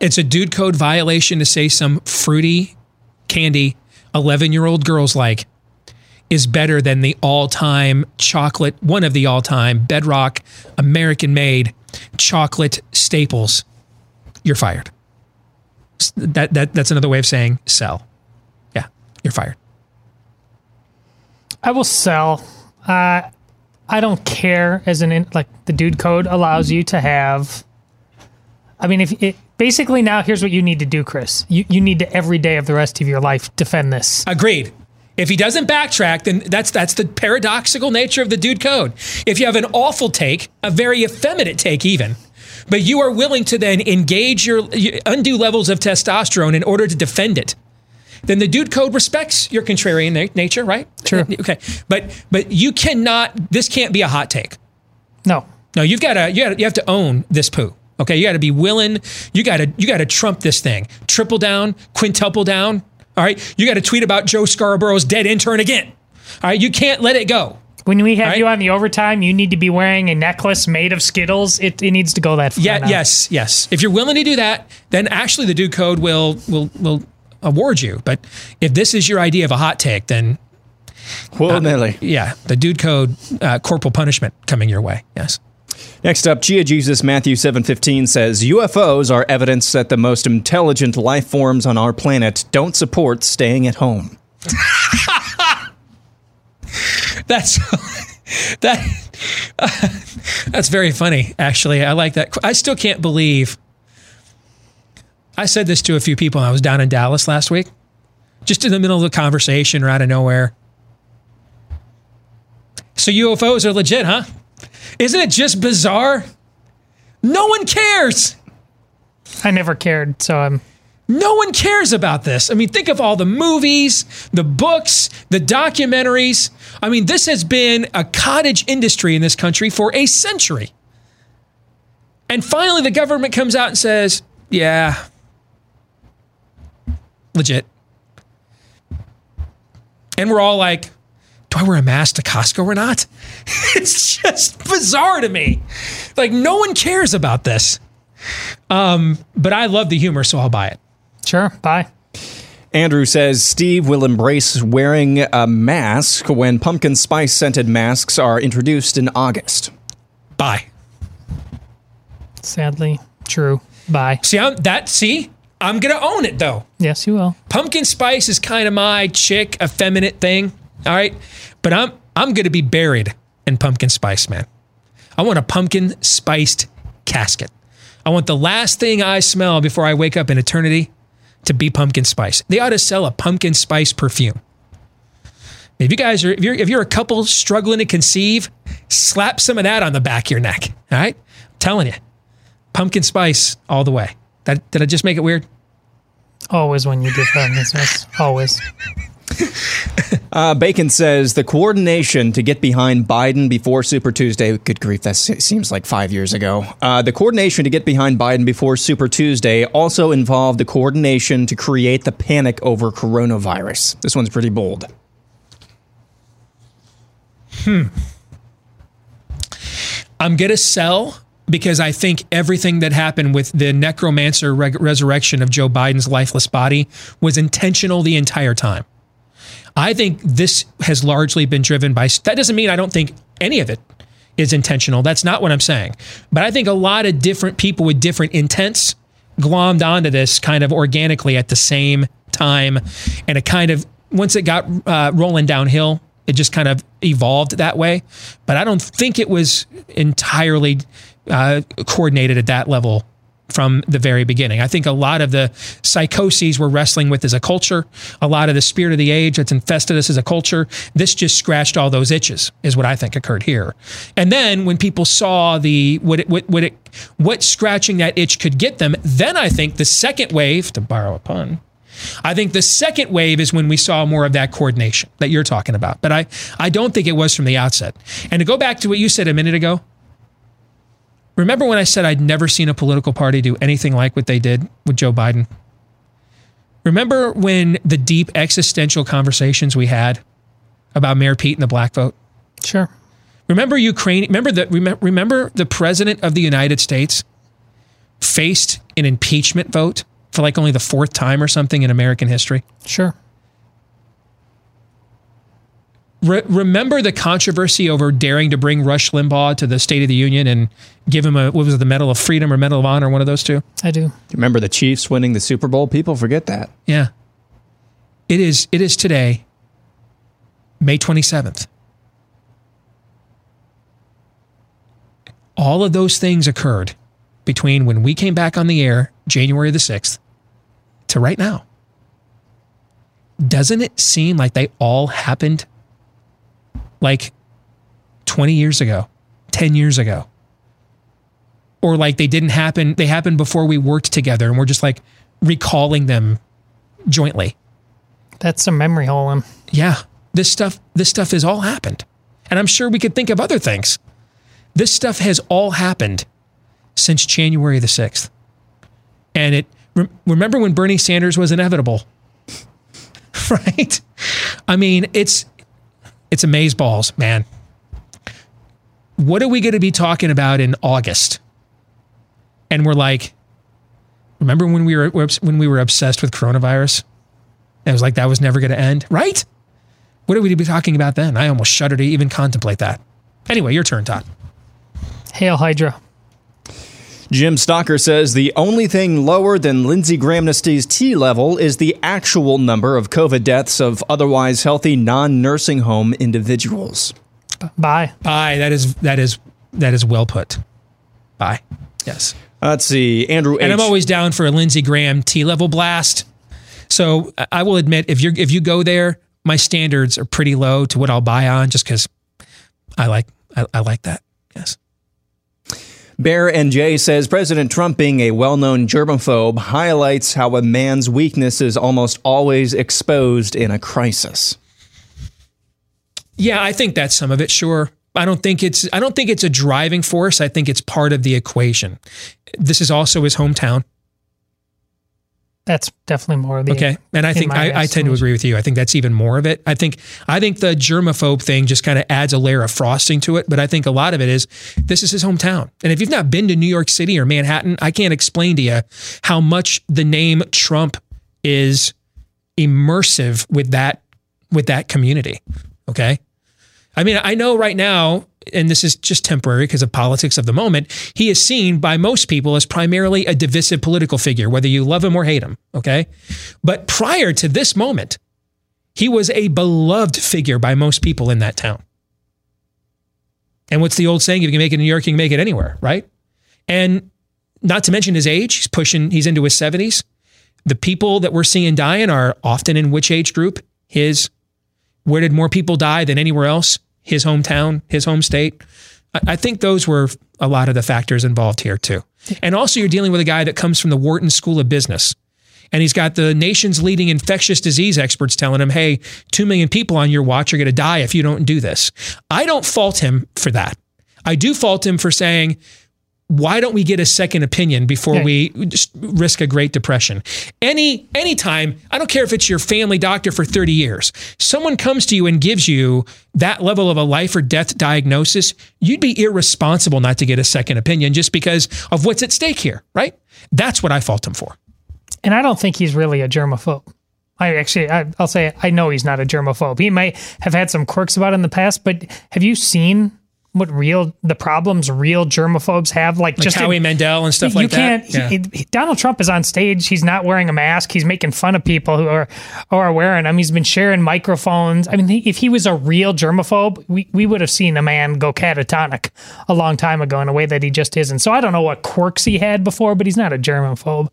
It's a dude code violation to say some fruity candy 11-year-old girls like is better than the all-time chocolate, one of the all-time bedrock American-made chocolate staples. You're fired. That's another way of saying sell. Yeah, you're fired. I will sell. I don't care as the dude code allows you to have. I mean, basically now here's what you need to do, Chris. You need to every day of the rest of your life defend this. Agreed. If he doesn't backtrack, then that's the paradoxical nature of the dude code. If you have an awful take, a very effeminate take even, but you are willing to then engage your undue levels of testosterone in order to defend it, then the dude code respects your contrarian nature, right? Sure. Okay. But you cannot, this can't be a hot take. No. No, you have to own this poo. Okay. You got to be willing. You got to trump this thing. Triple down, quintuple down. All right, you got to tweet about Joe Scarborough's dead intern again. All right, you can't let it go. When we have you on the overtime, you need to be wearing a necklace made of Skittles. It needs to go that far. Yeah, yes. If you're willing to do that, then actually the dude code will award you. But if this is your idea of a hot take, then willy-nilly. Yeah, the dude code corporal punishment coming your way. Yes. Next up, Chia Jesus, Matthew 7:15 says, UFOs are evidence that the most intelligent life forms on our planet don't support staying at home. That's very funny, actually. I like that. I still can't believe, I said this to a few people when I was down in Dallas last week, just in the middle of a conversation or out of nowhere. So UFOs are legit, huh? Isn't it just bizarre? No one cares. I never cared, so I'm... No one cares about this. I mean, think of all the movies, the books, the documentaries. I mean, this has been a cottage industry in this country for a century. And finally, the government comes out and says, yeah, legit. And we're all like, do I wear a mask to Costco or not? It's just bizarre to me. Like, no one cares about this. But I love the humor, so I'll buy it. Sure, bye. Andrew says, Steve will embrace wearing a mask when pumpkin spice scented masks are introduced in August. Bye. Sadly, true. Bye. See, I'm going to own it, though. Yes, you will. Pumpkin spice is kind of my chick, effeminate thing, all right? But I'm going to be buried in pumpkin spice, man. I want a pumpkin spiced casket. I want the last thing I smell before I wake up in eternity to be pumpkin spice. They ought to sell a pumpkin spice perfume. If you guys are, if you're a couple struggling to conceive, slap some of that on the back of your neck. All right, I'm telling you, pumpkin spice all the way. That, did I just make it weird? Always when you do pumpkin spice, always. Bacon says the coordination to get behind Biden before Super Tuesday. Good grief, that seems like 5 years ago. The coordination to get behind Biden before Super Tuesday also involved the coordination to create the panic over coronavirus. This one's pretty bold. I'm gonna sell because I think everything that happened with the necromancer resurrection of Joe Biden's lifeless body was intentional the entire time. I think this has largely been driven by, that doesn't mean I don't think any of it is intentional. That's not what I'm saying. But I think a lot of different people with different intents glommed onto this kind of organically at the same time. And it kind of, once it got rolling downhill, it just kind of evolved that way. But I don't think it was entirely coordinated at that level from the very beginning. I think a lot of the psychoses we're wrestling with as a culture, a lot of the spirit of the age that's infested us as a culture, this just scratched all those itches, is what I think occurred here. And then when people saw what scratching that itch could get them, then I think the second wave, to borrow a pun, I think the second wave is when we saw more of that coordination that you're talking about. But I don't think it was from the outset. And to go back to what you said a minute ago, remember when I said I'd never seen a political party do anything like what they did with Joe Biden? Remember when the deep existential conversations we had about Mayor Pete and the black vote? Sure. Remember Ukraine? Remember the president of the United States faced an impeachment vote for like only the fourth time or something in American history? Sure. Remember the controversy over daring to bring Rush Limbaugh to the State of the Union and give him a, what was it, the Medal of Freedom or Medal of Honor, one of those two? I do. Remember the Chiefs winning the Super Bowl? People forget that. Yeah. It is today, May 27th. All of those things occurred between when we came back on the air, January the 6th, to right now. Doesn't it seem like they all happened like 20 years ago, 10 years ago? Or like they didn't happen, they happened before we worked together and we're just like recalling them jointly. That's some memory holing. Yeah. This stuff has all happened. And I'm sure we could think of other things. This stuff has all happened since January the 6th. And remember when Bernie Sanders was inevitable, right? I mean, it's amazeballs, man. What are we going to be talking about in August? And we're like, remember when we were obsessed with coronavirus? And it was like that was never going to end, right? What are we going to be talking about then? I almost shudder to even contemplate that. Anyway, your turn, Todd. Hail Hydra. Jim Stocker says the only thing lower than Lindsey Grahamnesty's T level is the actual number of COVID deaths of otherwise healthy non-nursing home individuals. Bye. Bye. That is well put. Bye. Yes. Let's see. Andrew H. And I'm always down for a Lindsey Graham T level blast. So I will admit, if you go there, my standards are pretty low to what I'll buy on, just because I like that. Yes. Bear NJ says, President Trump being a well-known germaphobe highlights how a man's weakness is almost always exposed in a crisis. Yeah, I think that's some of it, sure. I don't think it's a driving force. I think it's part of the equation. This is also his hometown. That's definitely more of the okay. And I think I tend to agree with you. I think that's even more of it. I think the germaphobe thing just kind of adds a layer of frosting to it. But I think a lot of it is this is his hometown. And if you've not been to New York City or Manhattan, I can't explain to you how much the name Trump is immersive with that community. Okay. I mean, I know right now, and this is just temporary because of politics of the moment, he is seen by most people as primarily a divisive political figure, whether you love him or hate him, okay? But prior to this moment, he was a beloved figure by most people in that town. And what's the old saying? If you can make it in New York, you can make it anywhere, right? And not to mention his age, he's into his 70s. The people that we're seeing dying are often in which age group? Where did more people die than anywhere else? His hometown, his home state. I think those were a lot of the factors involved here too. And also you're dealing with a guy that comes from the Wharton School of Business, and he's got the nation's leading infectious disease experts telling him, hey, 2 million people on your watch are going to die if you don't do this. I don't fault him for that. I do fault him for saying, why don't we get a second opinion before we just risk a Great Depression? Anytime, I don't care if it's your family doctor for 30 years, someone comes to you and gives you that level of a life or death diagnosis, you'd be irresponsible not to get a second opinion just because of what's at stake here, right? That's what I fault him for. And I don't think he's really a germaphobe. I'll say I know he's not a germaphobe. He might have had some quirks about it in the past, but have you seen what the problems real germaphobes have? Like just Howie Mandel and stuff like that. Donald Trump is on stage. He's not wearing a mask. He's making fun of people who are wearing them. He's been sharing microphones. I mean, if he was a real germaphobe, we would have seen a man go catatonic a long time ago in a way that he just isn't. So I don't know what quirks he had before, but he's not a germaphobe.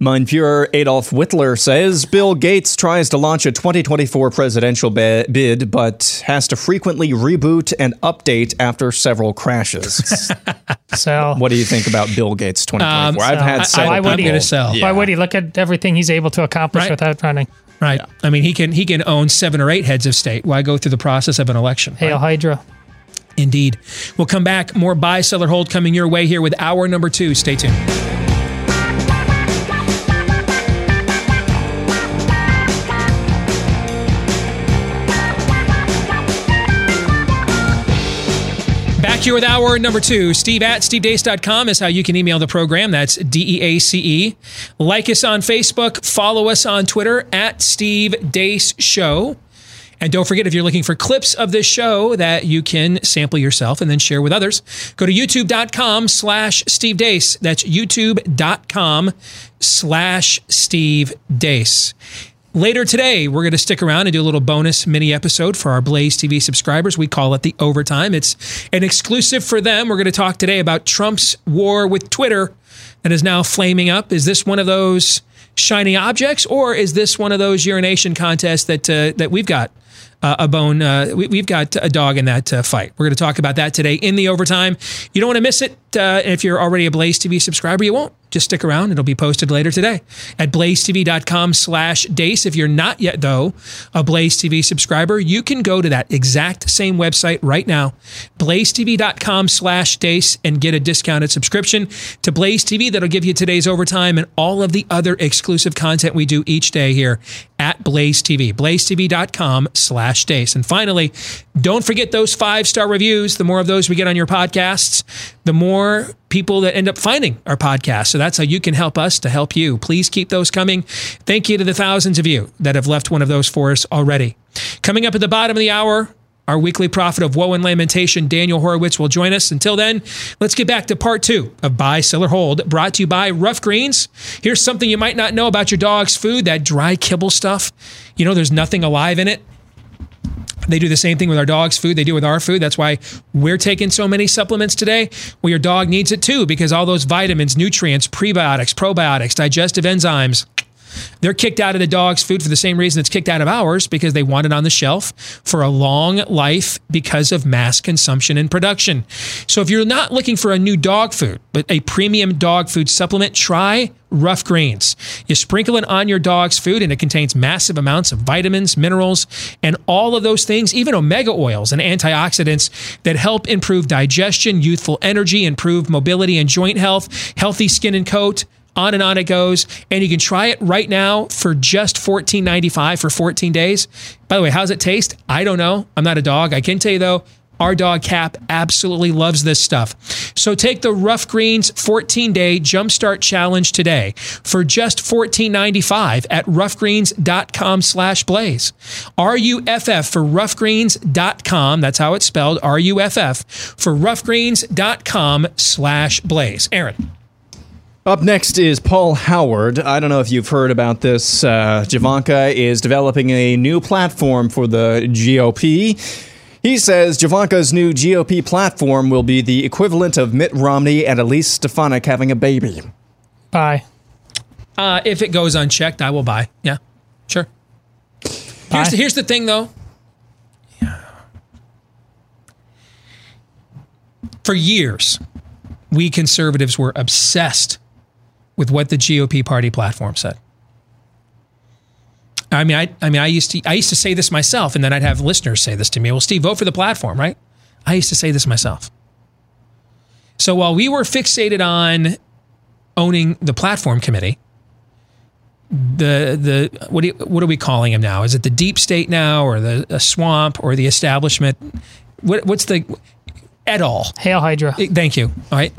Meinfuhrer Adolf Hitler says Bill Gates tries to launch a 2024 presidential bid, but has to frequently reboot and update after several crashes. So, what do you think about Bill Gates 2024? Why would he? Look at everything he's able to accomplish without running. Right. Yeah. I mean, he can own 7 or 8 heads of state. Why go through the process of an election? Hail Hydra. Indeed. We'll come back. More buy, sell, or hold coming your way here with hour number 2. Stay tuned. Here with hour number 2, Steve at SteveDeace.com is how you can email the program. That's DEACE. Like us on Facebook. Follow us on Twitter at Steve Deace Show. And don't forget, if you're looking for clips of this show that you can sample yourself and then share with others, go to YouTube.com/Steve Deace. That's YouTube.com/Steve Deace. Later today, we're going to stick around and do a little bonus mini episode for our Blaze TV subscribers. We call it the Overtime. It's an exclusive for them. We're going to talk today about Trump's war with Twitter that is now flaming up. Is this one of those shiny objects, or is this one of those urination contests that we've got a bone? We've got a dog in that fight. We're going to talk about that today in the Overtime. You don't want to miss it. If you're already a Blaze TV subscriber, you won't. Just stick around. It'll be posted later today at blazetv.com/Deace. If you're not yet, though, a Blaze TV subscriber, you can go to that exact same website right now, blazetv.com/Deace, and get a discounted subscription to Blaze TV. That'll give you today's Overtime and all of the other exclusive content we do each day here at Blaze TV, blazetv.com/Deace. And finally, don't forget those 5-star reviews. The more of those we get on your podcasts, the more people that end up finding our podcast. So that's how you can help us to help you. Please keep those coming. Thank you to the thousands of you that have left one of those for us already. Coming up at the bottom of the hour, our weekly prophet of woe and lamentation, Daniel Horowitz, will join us. Until then, let's get back to part 2 of Buy, Sell, or Hold, brought to you by Ruff Greens. Here's something you might not know about your dog's food, that dry kibble stuff. You know, there's nothing alive in it. They do the same thing with our dog's food they do with our food. That's why we're taking so many supplements today. Well, your dog needs it too, because all those vitamins, nutrients, prebiotics, probiotics, digestive enzymes, they're kicked out of the dog's food for the same reason it's kicked out of ours, because they want it on the shelf for a long life because of mass consumption and production. So if you're not looking for a new dog food, but a premium dog food supplement, try Ruff Greens. You sprinkle it on your dog's food, and it contains massive amounts of vitamins, minerals, and all of those things, even omega oils and antioxidants that help improve digestion, youthful energy, improve mobility and joint health, healthy skin and coat, On it goes. And you can try it right now for just $14.95 for 14 days. By the way, how's it taste? I don't know. I'm not a dog. I can tell you though, our dog Cap absolutely loves this stuff. So take the Ruff Greens 14-Day Jumpstart Challenge today for just $14.95 at ruffgreens.com/blaze. RUFF for ruffgreens.com. That's how it's spelled, RUFF, for ruffgreens.com/blaze. Aaron. Up next is Paul Howard. I don't know if you've heard about this. Javanka is developing a new platform for the GOP. He says Javanka's new GOP platform will be the equivalent of Mitt Romney and Elise Stefanik having a baby. Bye. If it goes unchecked, I will buy. Yeah, sure. Here's the thing, though. Yeah. For years, we conservatives were obsessed with what the GOP party platform said. I used to say this myself, and then I'd have listeners say this to me. Well, Steve, vote for the platform, right? I used to say this myself. So while we were fixated on owning the platform committee, the what are we calling him now? Is it the deep state now, or the swamp, or the establishment? What's the et al? Hail Hydra. Thank you. All right,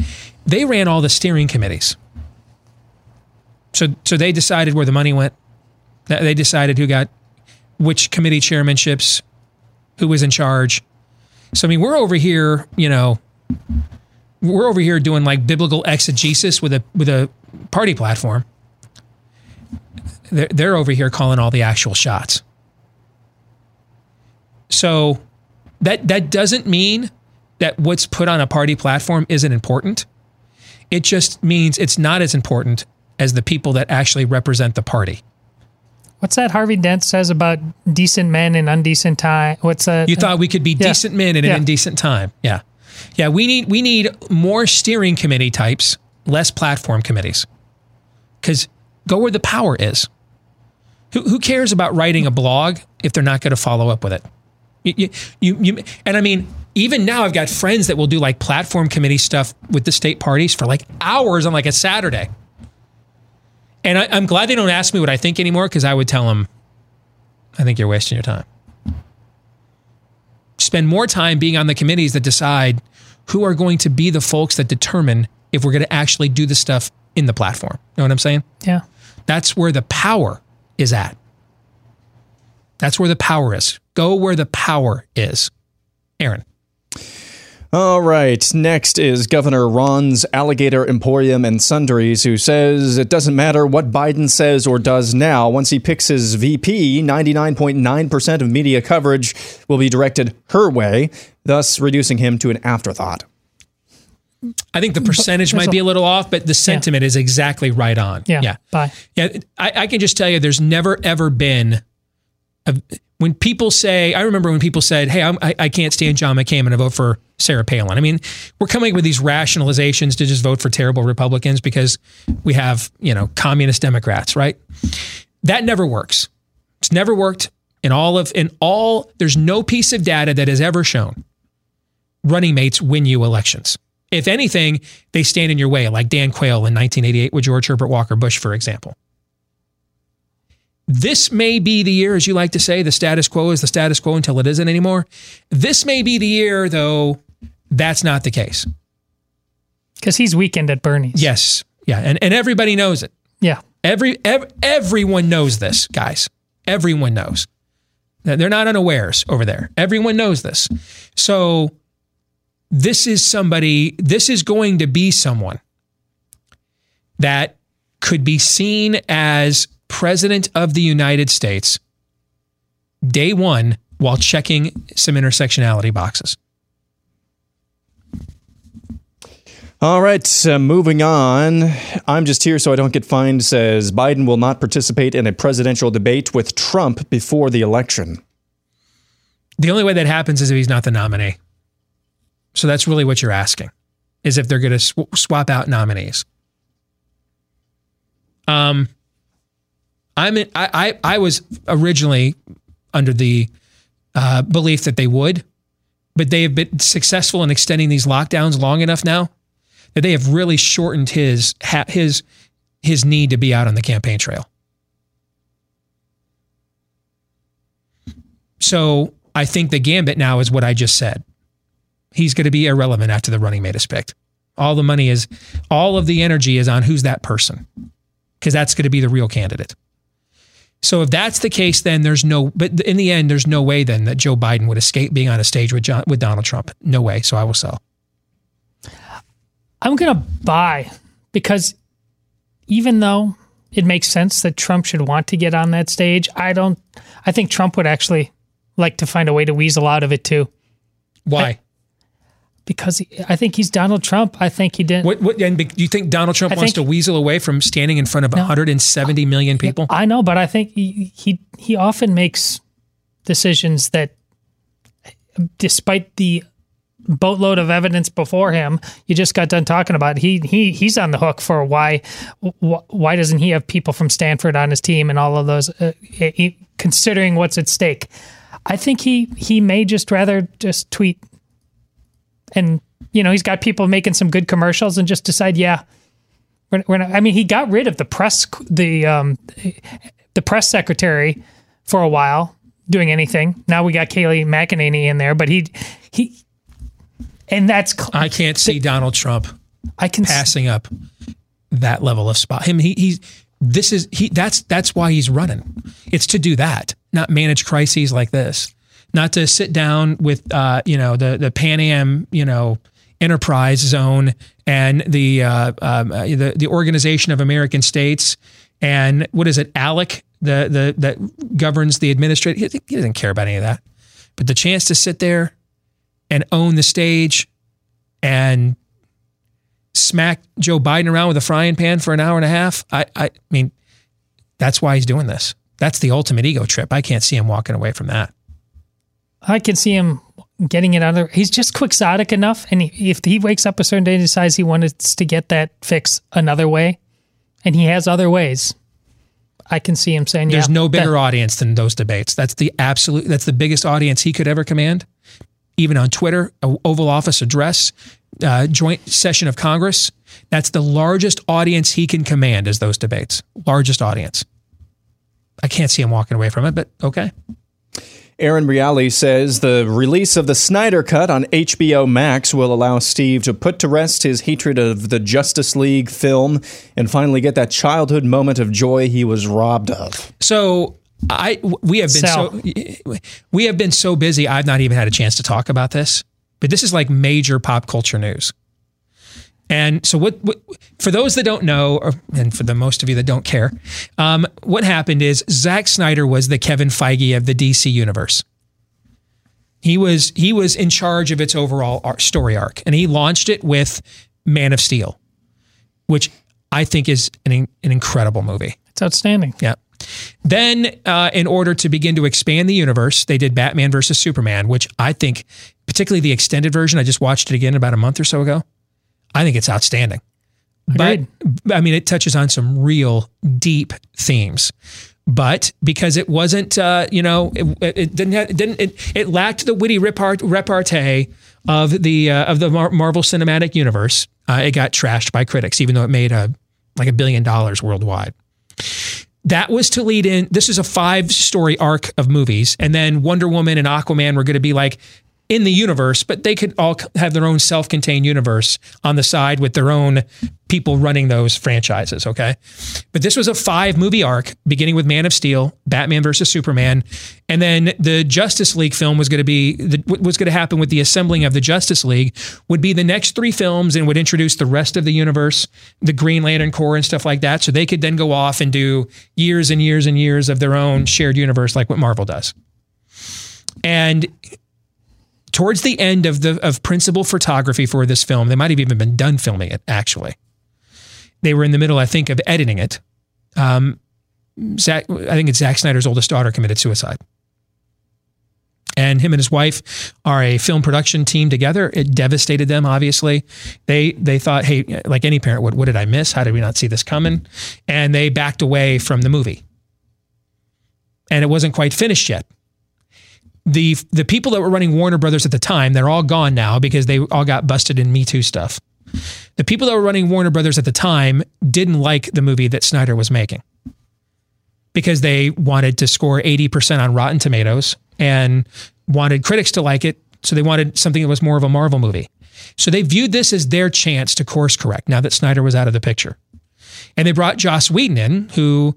they ran all the steering committees. So they decided where the money went. They decided who got which committee chairmanships, who was in charge. So, I mean, we're over here doing like biblical exegesis with a party platform. They're over here calling all the actual shots. So that doesn't mean that what's put on a party platform isn't important. It just means it's not as important as the people that actually represent the party. What's that Harvey Dent says about decent men in undecent time? What's that? You thought we could be decent men in an indecent time. Yeah. Yeah, we need more steering committee types, less platform committees. Because go where the power is. Who cares about writing a blog if they're not going to follow up with it? And I mean, even now I've got friends that will do like platform committee stuff with the state parties for like hours on like a Saturday. And I'm glad they don't ask me what I think anymore, because I would tell them, I think you're wasting your time. Spend more time being on the committees that decide who are going to be the folks that determine if we're going to actually do the stuff in the platform. You know what I'm saying? Yeah. That's where the power is at. That's where the power is. Go where the power is. Aaron. All right, next is Governor Ron's Alligator Emporium and Sundries, who says it doesn't matter what Biden says or does now. Once he picks his VP, 99.9% of media coverage will be directed her way, thus reducing him to an afterthought. I think the percentage might be a little off, but the sentiment is exactly right on. Yeah. Bye. Yeah, I can just tell you there's never, ever been... I remember when people said, hey, I can't stand John McCain, I'm going to vote for Sarah Palin. I mean, we're coming up with these rationalizations to just vote for terrible Republicans because we have, communist Democrats, right? That never works. It's never worked there's no piece of data that has ever shown running mates win you elections. If anything, they stand in your way, like Dan Quayle in 1988 with George Herbert Walker Bush, for example. This may be the year, as you like to say, the status quo is the status quo until it isn't anymore. This may be the year, though, that's not the case. Because he's weakened at Bernie's. Yes. Yeah. And everybody knows it. Yeah. Everyone knows this, guys. Everyone knows. They're not unawares over there. Everyone knows this. So this is going to be someone that could be seen as President of the United States, day one, while checking some intersectionality boxes. All right, moving on. I'm just here so I don't get fined, says Biden will not participate in a presidential debate with Trump before the election. The only way that happens is if he's not the nominee. So that's really what you're asking, is if they're going to swap out nominees. I was originally under the belief that they would, but they have been successful in extending these lockdowns long enough now that they have really shortened his his need to be out on the campaign trail. So I think the gambit now is what I just said. He's going to be irrelevant after the running mate is picked. All the money is, all of the energy is on who's that person, because that's going to be the real candidate. So if that's the case, then there's no, but in the end, there's no way then that Joe Biden would escape being on a stage with Donald Trump. No way. So I will sell. I'm going to buy, because even though it makes sense that Trump should want to get on that stage, I think Trump would actually like to find a way to weasel out of it too. Why? Because I think he's Donald Trump. I think he didn't. And you think Donald Trump wants to weasel away from standing in front of 170 million people? I know, but I think he often makes decisions that, despite the boatload of evidence before him, you just got done talking about, he's on the hook for why doesn't he have people from Stanford on his team and all of those, considering what's at stake. I think he may just rather just tweet. And, you know, he's got people making some good commercials and just decide, we're not, I mean, he got rid of the press secretary for a while doing anything. Now we got Kayleigh McEnany in there, but and that's... I can't see Donald Trump passing up that level of spot. That's why he's running. It's to do that, not manage crises like this. Not to sit down with, the Pan Am, Enterprise Zone and the Organization of American States and what is it, ALEC, the that governs the administration. He doesn't care about any of that. But the chance to sit there and own the stage and smack Joe Biden around with a frying pan for an hour and a half, I mean, that's why he's doing this. That's the ultimate ego trip. I can't see him walking away from that. I can see him getting it out of there. He's just quixotic enough. And if he wakes up a certain day and decides he wants to get that fix another way, and he has other ways, I can see him saying, there's no bigger audience than those debates. That's the biggest audience he could ever command. Even on Twitter, an Oval Office address, joint session of Congress. That's the largest audience he can command is those debates. Largest audience. I can't see him walking away from it, but okay. Aaron Rialli says the release of the Snyder Cut on HBO Max will allow Steve to put to rest his hatred of the Justice League film and finally get that childhood moment of joy he was robbed of. So we have been so busy, I've not even had a chance to talk about this. But this is like major pop culture news. And so what for those that don't know, and for the most of you that don't care, what happened is Zack Snyder was the Kevin Feige of the DC universe. He was in charge of its overall story arc, and he launched it with Man of Steel, which I think is an incredible movie. It's outstanding. Yeah. Then in order to begin to expand the universe, they did Batman versus Superman, which I think, particularly the extended version, I just watched it again about a month or so ago. I think it's outstanding. Agreed. But I mean, it touches on some real deep themes, but because it wasn't, it lacked the witty repartee of the Marvel Cinematic Universe. It got trashed by critics, even though it made like $1 billion worldwide. That was to lead in. This is a 5-story arc of movies, and then Wonder Woman and Aquaman were going to be like in the universe, but they could all have their own self-contained universe on the side with their own people running those franchises, okay? But this was a 5-movie arc, beginning with Man of Steel, Batman versus Superman, and then the Justice League film was going to be, what was going to happen with the assembling of the Justice League would be the next 3 films and would introduce the rest of the universe, the Green Lantern Corps and stuff like that, so they could then go off and do years and years and years of their own shared universe like what Marvel does. And towards the end of principal photography for this film, they might have even been done filming it, actually. They were in the middle, I think, of editing it. I think it's Zack Snyder's oldest daughter committed suicide. And him and his wife are a film production team together. It devastated them, obviously. They thought, hey, like any parent would, what did I miss? How did we not see this coming? And they backed away from the movie. And it wasn't quite finished yet. The people that were running Warner Brothers at the time, they're all gone now because they all got busted in Me Too stuff. The people that were running Warner Brothers at the time didn't like the movie that Snyder was making because they wanted to score 80% on Rotten Tomatoes and wanted critics to like it. So they wanted something that was more of a Marvel movie. So they viewed this as their chance to course correct now that Snyder was out of the picture. And they brought Joss Whedon in, who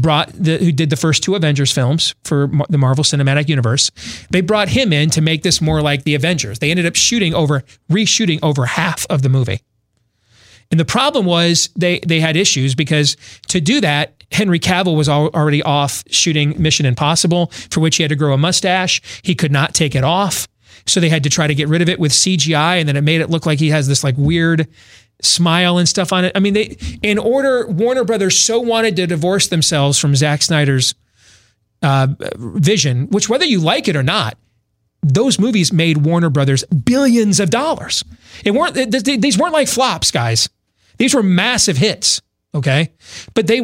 did the first two Avengers films for the Marvel Cinematic Universe. They brought him in to make this more like the Avengers. They ended up reshooting over half of the movie. And the problem was they had issues because to do that, Henry Cavill was already off shooting Mission Impossible, for which he had to grow a mustache. He could not take it off. So they had to try to get rid of it with CGI. And then it made it look like he has this like weird smile and stuff on it. I mean, Warner Brothers so wanted to divorce themselves from Zack Snyder's vision, which whether you like it or not, those movies made Warner Brothers billions of dollars. These weren't like flops, guys. These were massive hits. Okay. But it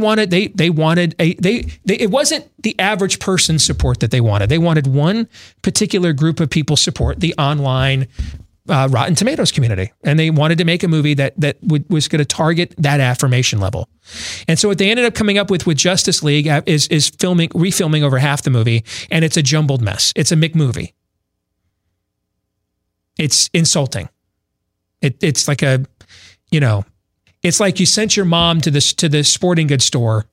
wasn't the average person support that they wanted. They wanted one particular group of people support, the online Rotten Tomatoes community. And they wanted to make a movie that was going to target that affirmation level. And so what they ended up coming up with Justice League is refilming over half the movie. And it's a jumbled mess. It's a McMovie. It's insulting. It's like a, you know, it's like you sent your mom to the sporting goods store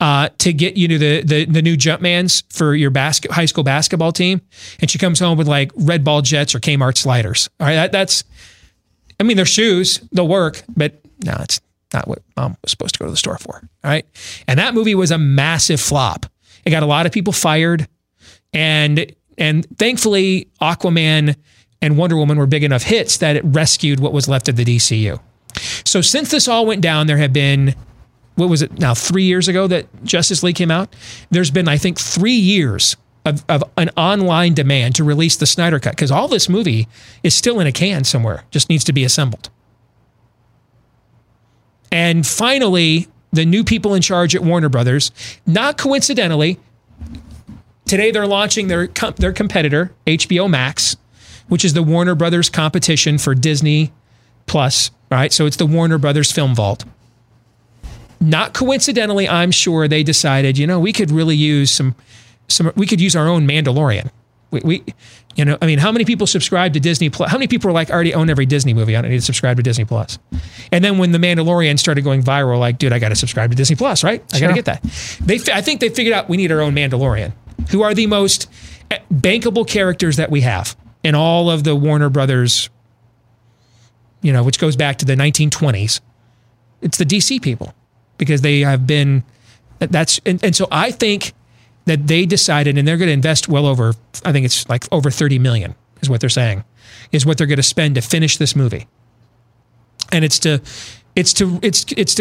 to get, you know, the new Jumpmans for your high school basketball team, and she comes home with like Red Ball Jets or Kmart sliders. All right, that's they're shoes, they'll work, but no, it's not what mom was supposed to go to the store for. All right, and that movie was a massive flop. It got a lot of people fired, and thankfully Aquaman and Wonder Woman were big enough hits that it rescued what was left of the DCU. So since this all went down, there have been, 3 years ago that Justice League came out? There's been, I think, 3 years of an online demand to release the Snyder Cut, because all this movie is still in a can somewhere, just needs to be assembled. And finally, the new people in charge at Warner Brothers, not coincidentally, today they're launching their competitor, HBO Max, which is the Warner Brothers competition for Disney Plus. Right? So it's the Warner Brothers Film Vault. Not coincidentally, I'm sure they decided, you know, we could really use we could use our own Mandalorian. How many people subscribe to Disney Plus? How many people are like, I already own every Disney movie. I don't need to subscribe to Disney Plus. And then when the Mandalorian started going viral, like, dude, I got to subscribe to Disney Plus, right? I got to get that. I think they figured out we need our own Mandalorian, who are the most bankable characters that we have in all of the Warner Brothers, you know, which goes back to the 1920s. It's the DC people, because they have been, so I think that they decided, and they're going to invest I think it's like over 30 million is what they're saying, is what they're going to spend to finish this movie. And it's to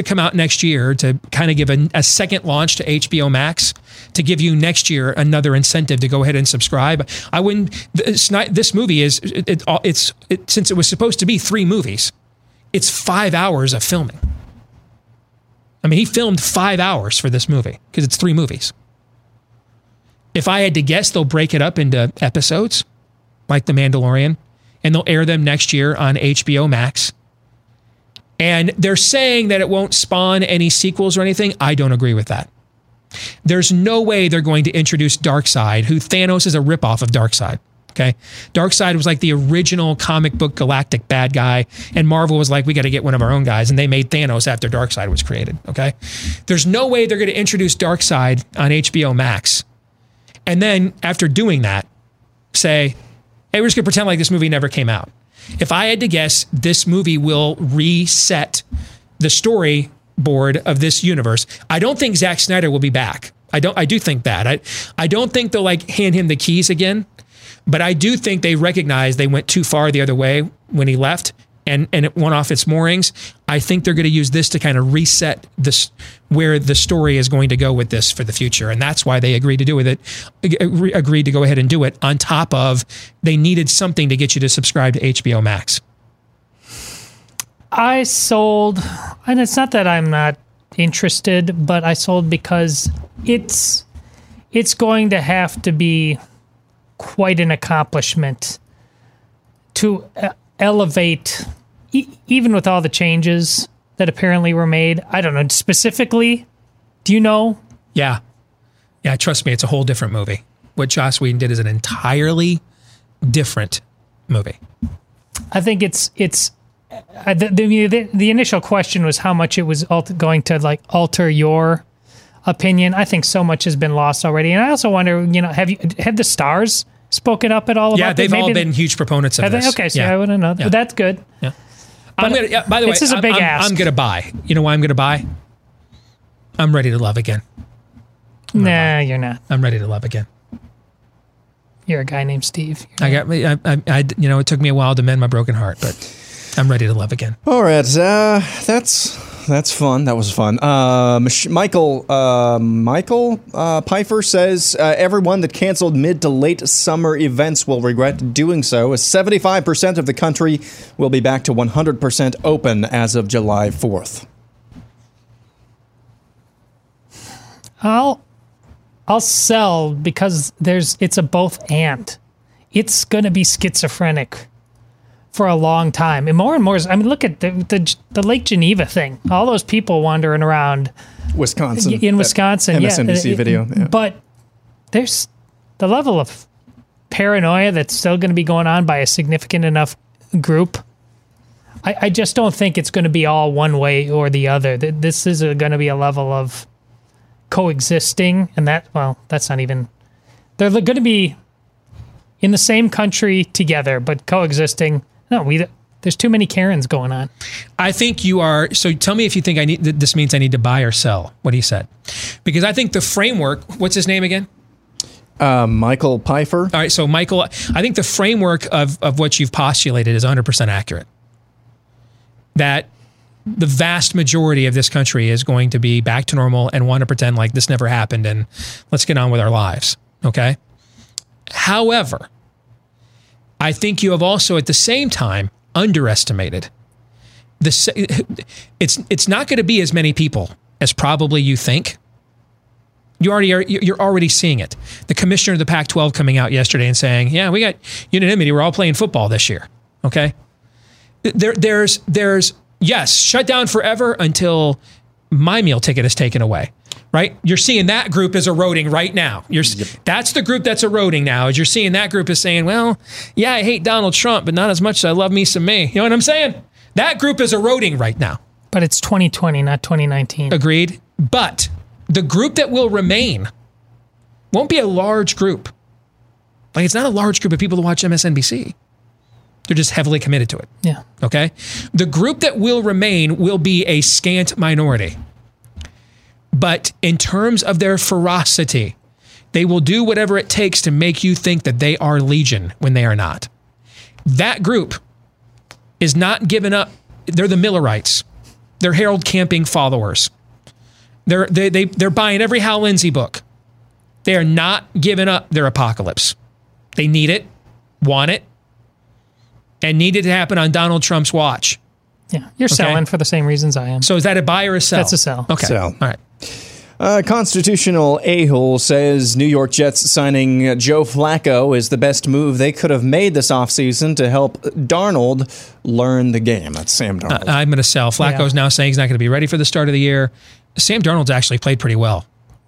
come out next year to kind of give a second launch to HBO Max to give you next year another incentive to go ahead and subscribe. I wouldn't. This movie is since it was supposed to be 3 movies, it's 5 hours of filming. I mean, he filmed 5 hours for this movie because it's 3 movies. If I had to guess, they'll break it up into episodes, like The Mandalorian, and they'll air them next year on HBO Max. And they're saying that it won't spawn any sequels or anything. I don't agree with that. There's no way they're going to introduce Darkseid, who Thanos is a ripoff of Darkseid. Okay. Darkseid was like the original comic book galactic bad guy. And Marvel was like, we got to get one of our own guys. And they made Thanos after Darkseid was created. Okay. There's no way they're going to introduce Darkseid on HBO Max. And then after doing that, say, hey, we're just going to pretend like this movie never came out. If I had to guess, this movie will reset the storyboard of this universe. I don't think Zack Snyder will be back. I do think that. I don't think they'll like hand him the keys again, but I do think they recognize they went too far the other way when he left and it went off its moorings. I think they're going to use this to kind of reset this, where the story is going to go with this for the future. And that's why they agreed to go ahead and do it, on top of they needed something to get you to subscribe to HBO Max. I sold, and it's not that I'm not interested, but I sold because it's going to have to be quite an accomplishment to elevate even with all the changes that apparently were made, I don't know, specifically, do you know? Yeah. Yeah, trust me, it's a whole different movie. What Joss Whedon did is an entirely different movie. I think the initial question was how much it was going to like alter your opinion. I think so much has been lost already, and I also wonder, you know, have the stars spoken up at all about? Yeah, they've all been huge proponents of this. Okay, so yeah. I wouldn't know. Yeah. That's good. Yeah. By the way, this is a big ask. I'm gonna buy. You know why I'm gonna buy? I'm ready to love again. Nah, you're not. I'm ready to love again. You're a guy named Steve. It took me a while to mend my broken heart, but I'm ready to love again. All right, that's fun. That was fun. Michael Pfeiffer says everyone that canceled mid to late summer events will regret doing so, as 75% of the country will be back to 100% open as of July 4th. I'll sell because it's a both and. It's going to be schizophrenic for a long time, and more. I mean, look at the Lake Geneva thing. All those people wandering around Wisconsin, MSNBC video. Yeah. But there's the level of paranoia that's still going to be going on by a significant enough group. I just don't think it's going to be all one way or the other. This is going to be a level of coexisting, and that's not even. They're going to be in the same country together, but coexisting. No, there's too many Karens going on. I think you are. So tell me if you think this means I need to buy or sell what he said, because I think the framework, what's his name again? Michael Pfeiffer. All right. So Michael, I think the framework of what you've postulated is 100% accurate. That the vast majority of this country is going to be back to normal and want to pretend like this never happened and let's get on with our lives. Okay. However, I think you have also at the same time underestimated it's not going to be as many people as probably you think. You're already seeing it. The commissioner of the Pac-12 coming out yesterday and saying, yeah, we got unanimity. We're all playing football this year. Okay. There's yes, shut down forever until my meal ticket is taken away. Right? You're seeing that group is eroding right now. Yep. That's the group that's eroding now. As you're seeing that group is saying, well, yeah, I hate Donald Trump, but not as much as I love me some me. You know what I'm saying? That group is eroding right now. But it's 2020, not 2019. Agreed. But the group that will remain won't be a large group. Like, it's not a large group of people that watch MSNBC. They're just heavily committed to it. Yeah. Okay? The group that will remain will be a scant minority. But in terms of their ferocity, they will do whatever it takes to make you think that they are legion when they are not. That group is not giving up. They're the Millerites. They're Harold Camping followers. They're buying every Hal Lindsey book. They are not giving up their apocalypse. They need it, want it, and need it to happen on Donald Trump's watch. Yeah, you're selling for the same reasons I am. So is that a buy or a sell? That's a sell. Okay. Sell. All right. Constitutional A-hole says New York Jets signing Joe Flacco is the best move they could have made this offseason to help Darnold learn the game. That's Sam Darnold. I'm going to sell. Flacco's now saying he's not going to be ready for the start of the year. Sam Darnold's actually played pretty well.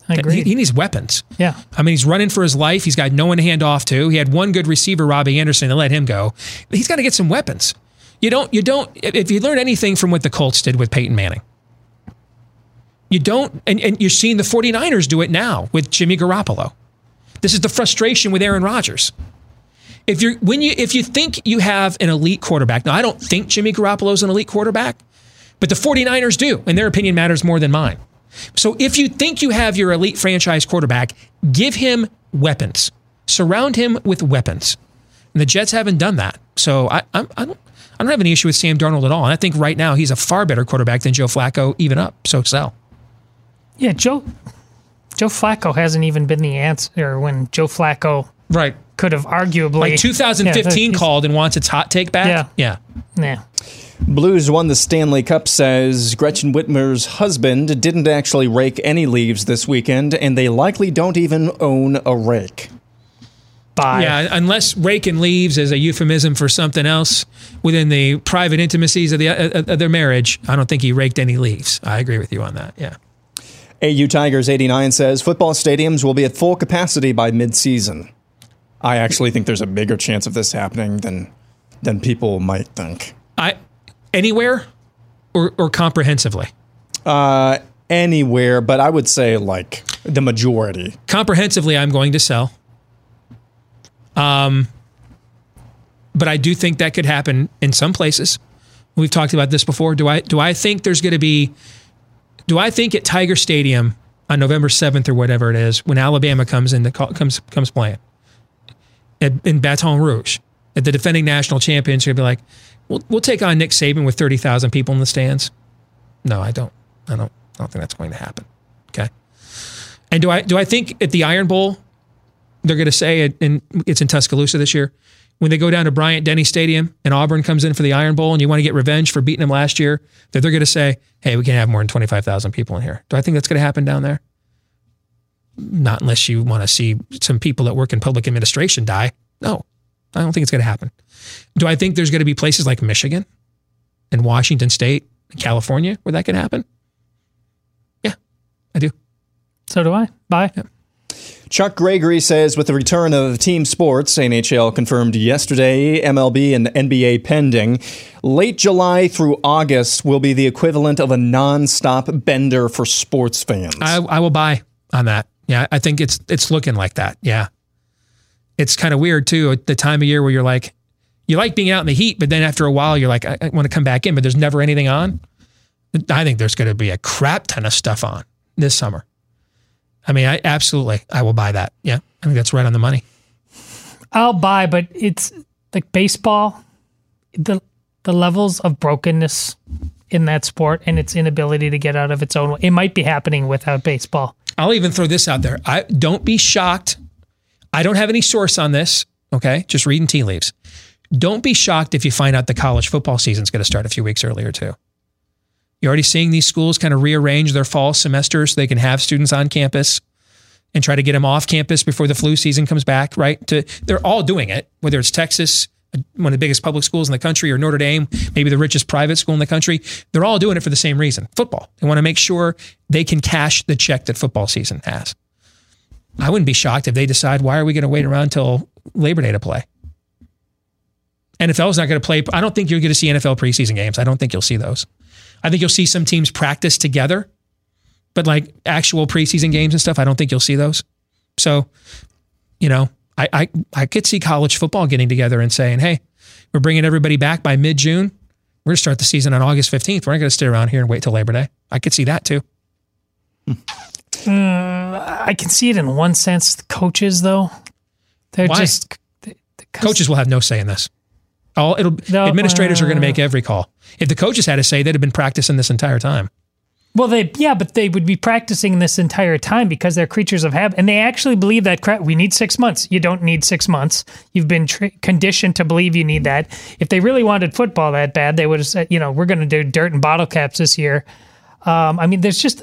I agree. He needs weapons. Yeah. I mean, he's running for his life. He's got no one to hand off to. He had one good receiver, Robbie Anderson, to let him go. He's got to get some weapons. If you learn anything from what the Colts did with Peyton Manning, and you're seeing the 49ers do it now with Jimmy Garoppolo. This is the frustration with Aaron Rodgers. If you think you have an elite quarterback, now I don't think Jimmy Garoppolo's an elite quarterback, but the 49ers do, and their opinion matters more than mine. So if you think you have your elite franchise quarterback, give him weapons. Surround him with weapons. And the Jets haven't done that. So I don't have any issue with Sam Darnold at all. And I think right now he's a far better quarterback than Joe Flacco, even up. So sell. Yeah, Joe Flacco hasn't even been the answer when Joe Flacco could have arguably... Like 2015 called and wants its hot take back? Yeah. Blues won the Stanley Cup says Gretchen Whitmer's husband didn't actually rake any leaves this weekend, and they likely don't even own a rake. 5. Yeah, unless raking leaves is a euphemism for something else within the private intimacies of their marriage, I don't think he raked any leaves. I agree with you on that, yeah. AU Tigers 89 says, football stadiums will be at full capacity by midseason. I actually think there's a bigger chance of this happening than people might think. Anywhere or comprehensively? Anywhere, but I would say like the majority. Comprehensively, I'm going to sell. But I do think that could happen in some places. We've talked about this before. Do I think there's going to be... Do I think at Tiger Stadium on November 7th or whatever it is, when Alabama comes playing in Baton Rouge, at the defending national champions, you're going to be like, we'll take on Nick Saban with 30,000 people in the stands? No, I don't think that's going to happen. Okay. And do I think at the Iron Bowl, they're going to say it's in Tuscaloosa this year, when they go down to Bryant-Denny Stadium and Auburn comes in for the Iron Bowl and you want to get revenge for beating them last year, that they're going to say, hey, we can't have more than 25,000 people in here? Do I think that's going to happen down there? Not unless you want to see some people that work in public administration die. No, I don't think it's going to happen. Do I think there's going to be places like Michigan and Washington State and California where that could happen? Yeah, I do. So do I. Bye. Yeah. Chuck Gregory says, with the return of team sports, NHL confirmed yesterday, MLB and NBA pending, late July through August will be the equivalent of a nonstop bender for sports fans. I will buy on that. Yeah, I think it's looking like that. Yeah. It's kind of weird, too, at the time of year where you're like, you like being out in the heat, but then after a while, you're like, I want to come back in, but there's never anything on. I think there's going to be a crap ton of stuff on this summer. I mean, I will buy that. Yeah, I think that's right on the money. I'll buy, but it's like baseball, the levels of brokenness in that sport and its inability to get out of its own way. It might be happening without baseball. I'll even throw this out there. Don't be shocked. I don't have any source on this, okay? Just reading tea leaves. Don't be shocked if you find out the college football season's going to start a few weeks earlier, too. You're already seeing these schools kind of rearrange their fall semester so they can have students on campus and try to get them off campus before the flu season comes back, right? They're all doing it, whether it's Texas, one of the biggest public schools in the country, or Notre Dame, maybe the richest private school in the country. They're all doing it for the same reason, football. They want to make sure they can cash the check that football season has. I wouldn't be shocked if they decide, why are we going to wait around till Labor Day to play? NFL's not going to play. I don't think you're going to see NFL preseason games. I don't think you'll see those. I think you'll see some teams practice together, but like actual preseason games and stuff, I don't think you'll see those. So, you know, I could see college football getting together and saying, hey, we're bringing everybody back by mid-June. We're going to start the season on August 15th. We're not going to stay around here and wait till Labor Day. I could see that too. I can see it in one sense. The coaches, though, they're Why? Just... Coaches will have no say in this. Administrators are going to make every call. If the coaches had a say, they'd have been practicing this entire time. Well, but they would be practicing this entire time because they're creatures of habit, and they actually believe that crap. We need 6 months. You don't need 6 months. You've been conditioned to believe you need that. If they really wanted football that bad, they would have said, you know, we're going to do dirt and bottle caps this year. I mean, there's just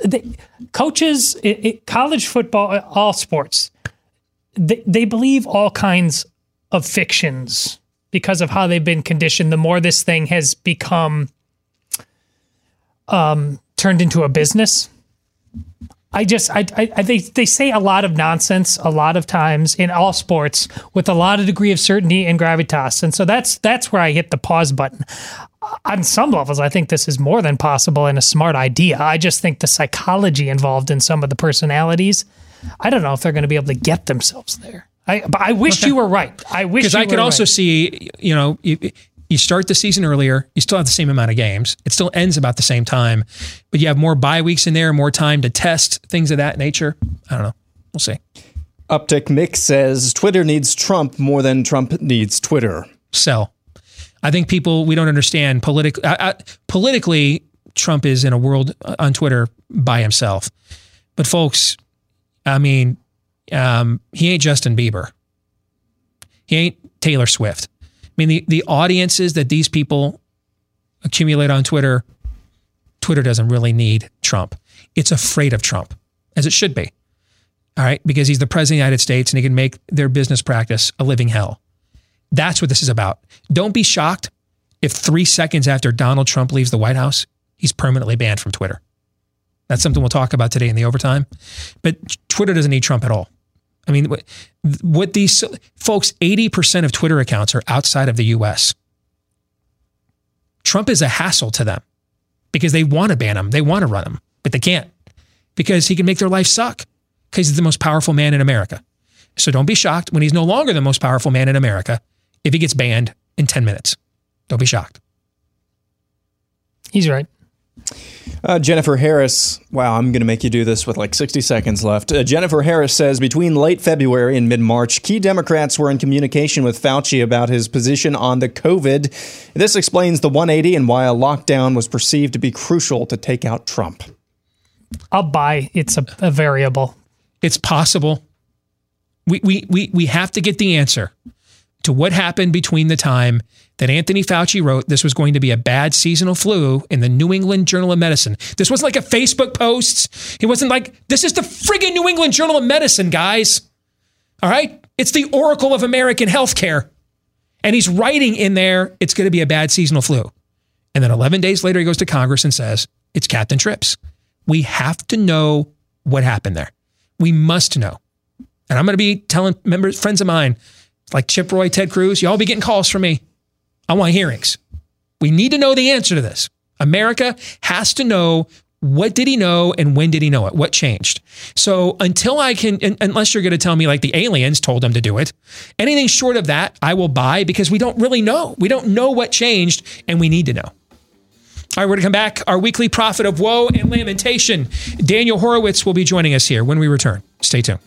coaches, college football, all sports. They believe all kinds of fictions because of how they've been conditioned. The more this thing has become turned into a business, they say a lot of nonsense a lot of times in all sports with a lot of degree of certainty and gravitas. And so that's where I hit the pause button. On some levels, I think this is more than possible and a smart idea. I just think the psychology involved in some of the personalities, I don't know if they're going to be able to get themselves there. But I wish you were right. I wish you were right. Because I could also see, you know, you start the season earlier, you still have the same amount of games. It still ends about the same time, but you have more bye weeks in there, more time to test, things of that nature. I don't know. We'll see. Uptick Mick says, Twitter needs Trump more than Trump needs Twitter. Sell. I think we don't understand politically, Trump is in a world on Twitter by himself. But folks, I mean, he ain't Justin Bieber. He ain't Taylor Swift. I mean, the audiences that these people accumulate on Twitter doesn't really need Trump. It's afraid of Trump, as it should be. all right? Because he's the president of the United States and he can make their business practice a living hell. That's what this is about. Don't be shocked if 3 seconds after Donald Trump leaves the White House, he's permanently banned from Twitter. That's something we'll talk about today in the overtime. But Twitter doesn't need Trump at all. I mean, what these folks, 80% of Twitter accounts are outside of the US. Trump is a hassle to them because they want to ban him. They want to run him, but they can't because he can make their life suck because he's the most powerful man in America. So don't be shocked when he's no longer the most powerful man in America if he gets banned in 10 minutes. Don't be shocked. He's right. Jennifer Harris, wow, I'm going to make you do this with like 60 seconds left. Jennifer Harris says, between late February and mid-March, key Democrats were in communication with Fauci about his position on the COVID. This explains the 180 and why a lockdown was perceived to be crucial to take out Trump. I'll buy it's a variable. It's possible. We have to get the answer to what happened between the time that Anthony Fauci wrote this was going to be a bad seasonal flu in the New England Journal of Medicine. This wasn't like a Facebook post. He wasn't like, this is the friggin' New England Journal of Medicine, guys. All right? It's the oracle of American healthcare. And he's writing in there, it's going to be a bad seasonal flu. And then 11 days later, he goes to Congress and says, it's Captain Trips. We have to know what happened there. We must know. And I'm going to be telling members, friends of mine, like Chip Roy, Ted Cruz, y'all be getting calls from me. I want hearings. We need to know the answer to this. America has to know, what did he know and when did he know it? What changed? So until I can, unless you're going to tell me like the aliens told him to do it, anything short of that, I will buy because we don't really know. We don't know what changed and we need to know. All right, we're going to come back. Our weekly prophet of woe and lamentation, Daniel Horowitz, will be joining us here when we return. Stay tuned.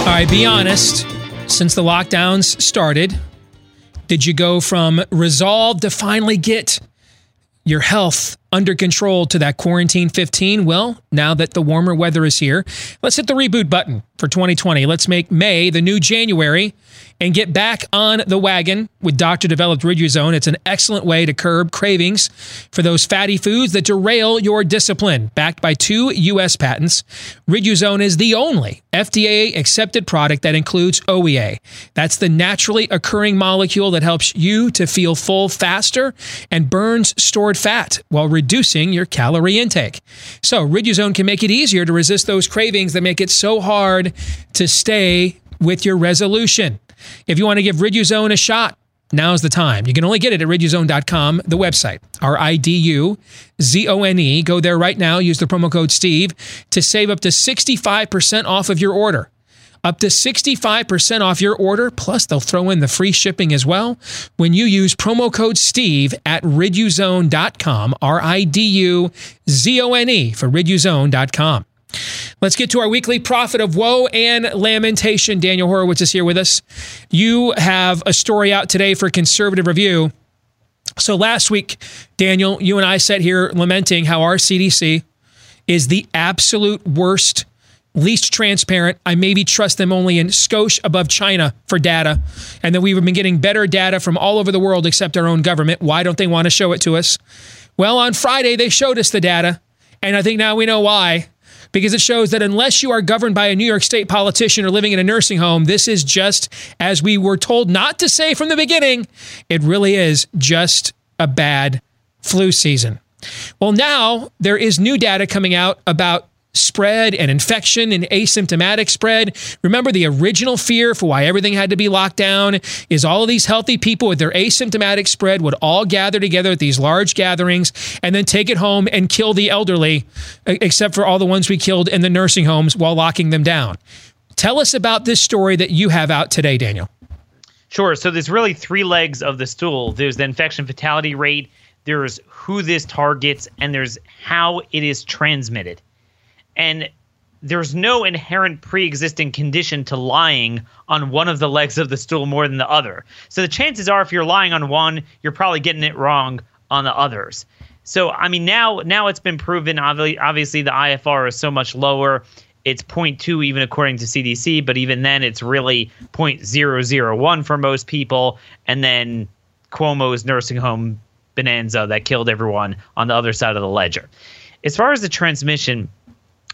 All right, be honest, since the lockdowns started, did you go from resolve to finally get your health under control to that quarantine 15? Well, now that the warmer weather is here, let's hit the reboot button for 2020. Let's make May the new January and get back on the wagon with doctor-developed Riduzone. It's an excellent way to curb cravings for those fatty foods that derail your discipline. Backed by 2 U.S. patents, Riduzone is the only FDA-accepted product that includes OEA. That's the naturally occurring molecule that helps you to feel full faster and burns stored fat while reducing your calorie intake. So Riduzone can make it easier to resist those cravings that make it so hard to stay with your resolution. If you want to give Riduzone a shot, now's the time. You can only get it at Riduzone.com, the website, RIDUZONE. Go there right now. Use the promo code Steve to save up to 65% off of your order. Up to 65% off your order, plus they'll throw in the free shipping as well when you use promo code Steve at Riduzone.com, RIDUZONE for Riduzone.com. Let's get to our weekly prophet of woe and lamentation. Daniel Horowitz is here with us. You have a story out today for Conservative Review. So last week, Daniel, you and I sat here lamenting how our CDC is the absolute worst, least transparent. I maybe trust them only in skosh above China for data. And that we've been getting better data from all over the world except our own government. Why don't they want to show it to us? Well, on Friday, they showed us the data. And I think now we know why. Because it shows that unless you are governed by a New York State politician or living in a nursing home, this is just, as we were told not to say from the beginning, it really is just a bad flu season. Well, now there is new data coming out about spread and infection and asymptomatic spread. Remember, the original fear for why everything had to be locked down is all of these healthy people with their asymptomatic spread would all gather together at these large gatherings and then take it home and kill the elderly, except for all the ones we killed in the nursing homes while locking them down. Tell us about this story that you have out today, Daniel. Sure. So there's really 3 legs of the stool. There's the infection fatality rate, there's who this targets, and there's how it is transmitted. And there's no inherent pre-existing condition to lying on one of the legs of the stool more than the other. So the chances are if you're lying on one, you're probably getting it wrong on the others. So, I mean, now it's been proven, obviously the IFR is so much lower. it's 0.2 even according to CDC, but even then it's really 0.001 for most people. And then Cuomo's nursing home bonanza that killed everyone on the other side of the ledger. As far as the transmission,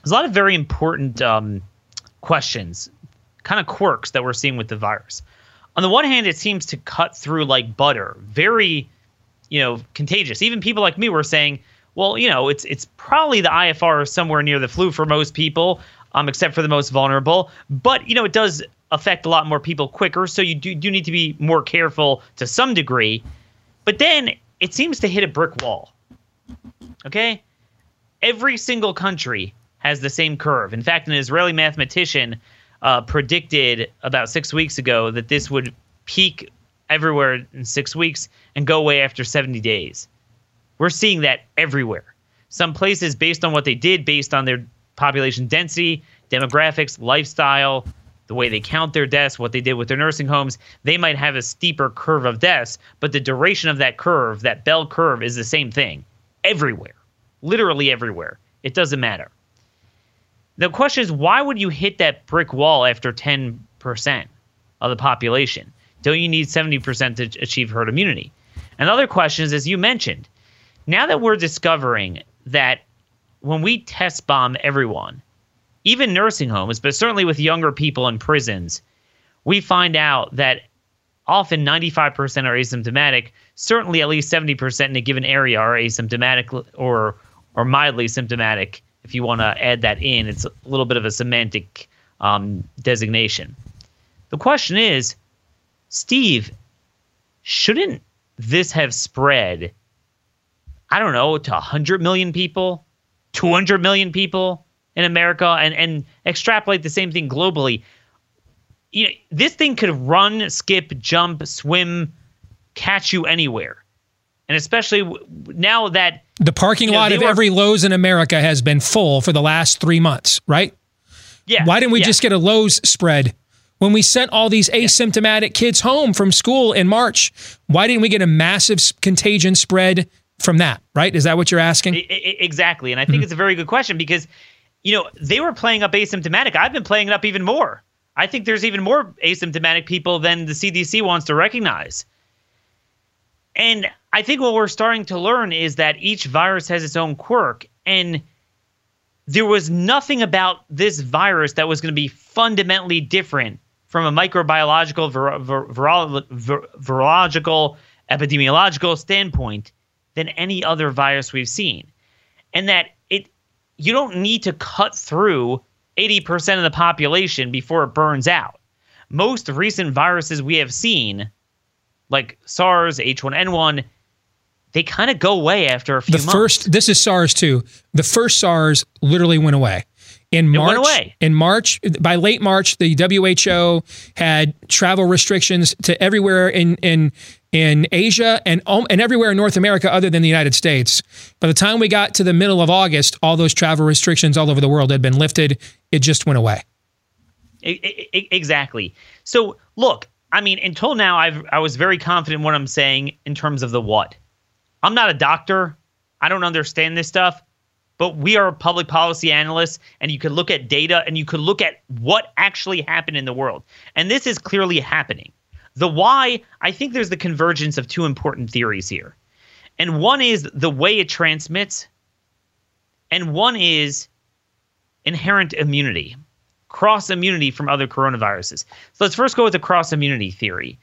there's a lot of very important questions, kind of quirks that we're seeing with the virus. On the one hand, it seems to cut through like butter, very, contagious. Even people like me were saying, well, it's probably the IFR somewhere near the flu for most people, except for the most vulnerable. But, it does affect a lot more people quicker. So you do need to be more careful to some degree. But then it seems to hit a brick wall. Okay? Every single country has the same curve. In fact, an Israeli mathematician predicted about 6 weeks ago that this would peak everywhere in 6 weeks and go away after 70 days. We're seeing that everywhere. Some places, based on what they did, based on their population density, demographics, lifestyle, the way they count their deaths, what they did with their nursing homes, they might have a steeper curve of deaths, but the duration of that curve, that bell curve, is the same thing everywhere, literally everywhere. It doesn't matter. The question is, why would you hit that brick wall after 10% of the population? Don't you need 70% to achieve herd immunity? Another question is, as you mentioned, now that we're discovering that when we test bomb everyone, even nursing homes, but certainly with younger people in prisons, we find out that often 95% are asymptomatic, certainly at least 70% in a given area are asymptomatic or mildly symptomatic. If you want to add that in, it's a little bit of a semantic designation. The question is, Steve, shouldn't this have spread, I don't know, to 100 million people, 200 million people in America, and extrapolate the same thing globally? This thing could run, skip, jump, swim, catch you anywhere. And especially now that the parking lot of every Lowe's in America has been full for the last 3 months, right? Yeah. Why didn't we just get a Lowe's spread when we sent all these asymptomatic kids home from school in March? Why didn't we get a massive contagion spread from that, right? Is that what you're asking? Exactly. And I think it's a very good question because, they were playing up asymptomatic. I've been playing it up even more. I think there's even more asymptomatic people than the CDC wants to recognize. And I think what we're starting to learn is that each virus has its own quirk, and there was nothing about this virus that was going to be fundamentally different from a microbiological, virological, epidemiological standpoint than any other virus we've seen. And that you don't need to cut through 80% of the population before it burns out. Most recent viruses we have seen, like SARS, H1N1, they kind of go away after a few months. This is SARS too. The first SARS literally went away. In March, by late March, the WHO had travel restrictions to everywhere in Asia and everywhere in North America other than the United States. By the time we got to the middle of August, all those travel restrictions all over the world had been lifted. It just went away. Exactly. So look, until now, I was very confident in what I'm saying in terms of the what. I'm not a doctor. I don't understand this stuff, but we are public policy analysts, and you could look at data, and you could look at what actually happened in the world. And this is clearly happening. The why, I think there's the convergence of two important theories here. And one is the way it transmits, and one is inherent immunity. Cross immunity from other coronaviruses. So let's first go with the cross immunity theory.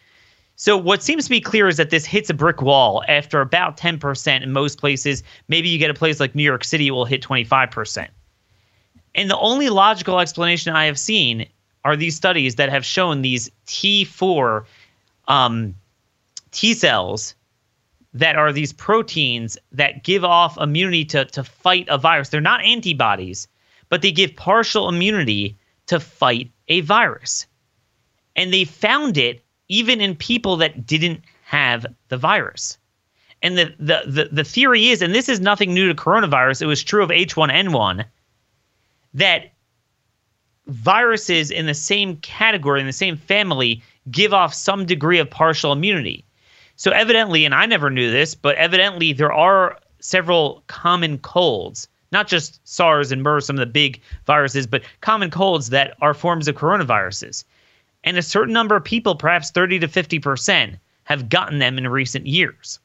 So what seems to be clear is that this hits a brick wall after about 10% in most places. Maybe you get a place like New York City, it will hit 25%. And the only logical explanation I have seen are these studies that have shown these T4 T cells that are these proteins that give off immunity to fight a virus. They're not antibodies, but they give partial immunity to fight a virus. And they found it even in people that didn't have the virus. And the theory is, and this is nothing new to coronavirus, it was true of H1N1, that viruses in the same category, in the same family, give off some degree of partial immunity. So evidently, and I never knew this, but evidently there are several common colds not just SARS and MERS, some of the big viruses, but common colds that are forms of coronaviruses. And a certain number of people, perhaps 30 to 50%, have gotten them in recent years.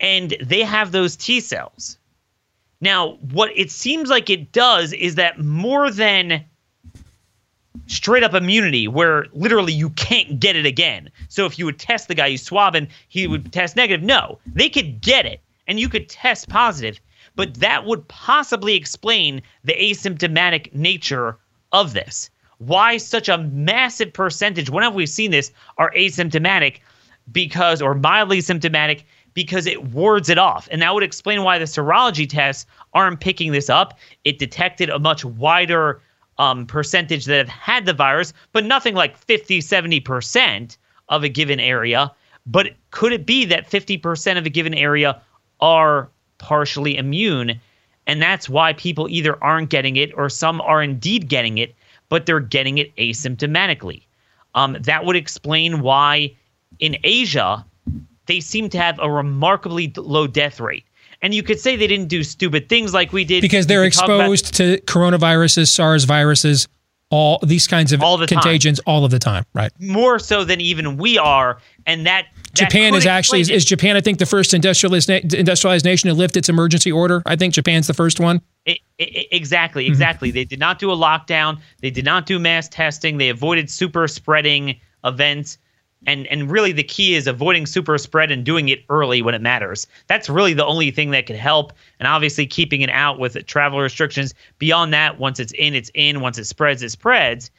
And they have those T cells. Now, what it seems like it does is that more than straight up immunity, where literally you can't get it again. So if you would test the guy, you swab and he would test negative. No, they could get it and you could test positive. But that would possibly explain the asymptomatic nature of this. Why such a massive percentage, whenever we've seen this, are asymptomatic because, or mildly symptomatic, because it wards it off. And that would explain why the serology tests aren't picking this up. It detected a much wider percentage that have had the virus, but nothing like 50, 70% of a given area. But could it be that 50% of a given area are partially immune? And that's why people either aren't getting it or some are indeed getting it, but they're getting it asymptomatically. That would explain why in Asia, they seem to have a remarkably low death rate. And you could say they didn't do stupid things like we did. Because they're exposed to coronaviruses, SARS viruses, all these kinds of contagions all of the time, right? More so than even we are. And that Japan is actually, is Japan, I think, the first industrialized nation to lift its emergency order. I think Japan's the first one. Exactly. They did not do a lockdown. They did not do mass testing. They avoided super spreading events. And really the key is avoiding super spread and doing it early when it matters. That's really the only thing that could help. And obviously keeping it out with travel restrictions. Beyond that, once it's in, once it spreads, it spreads.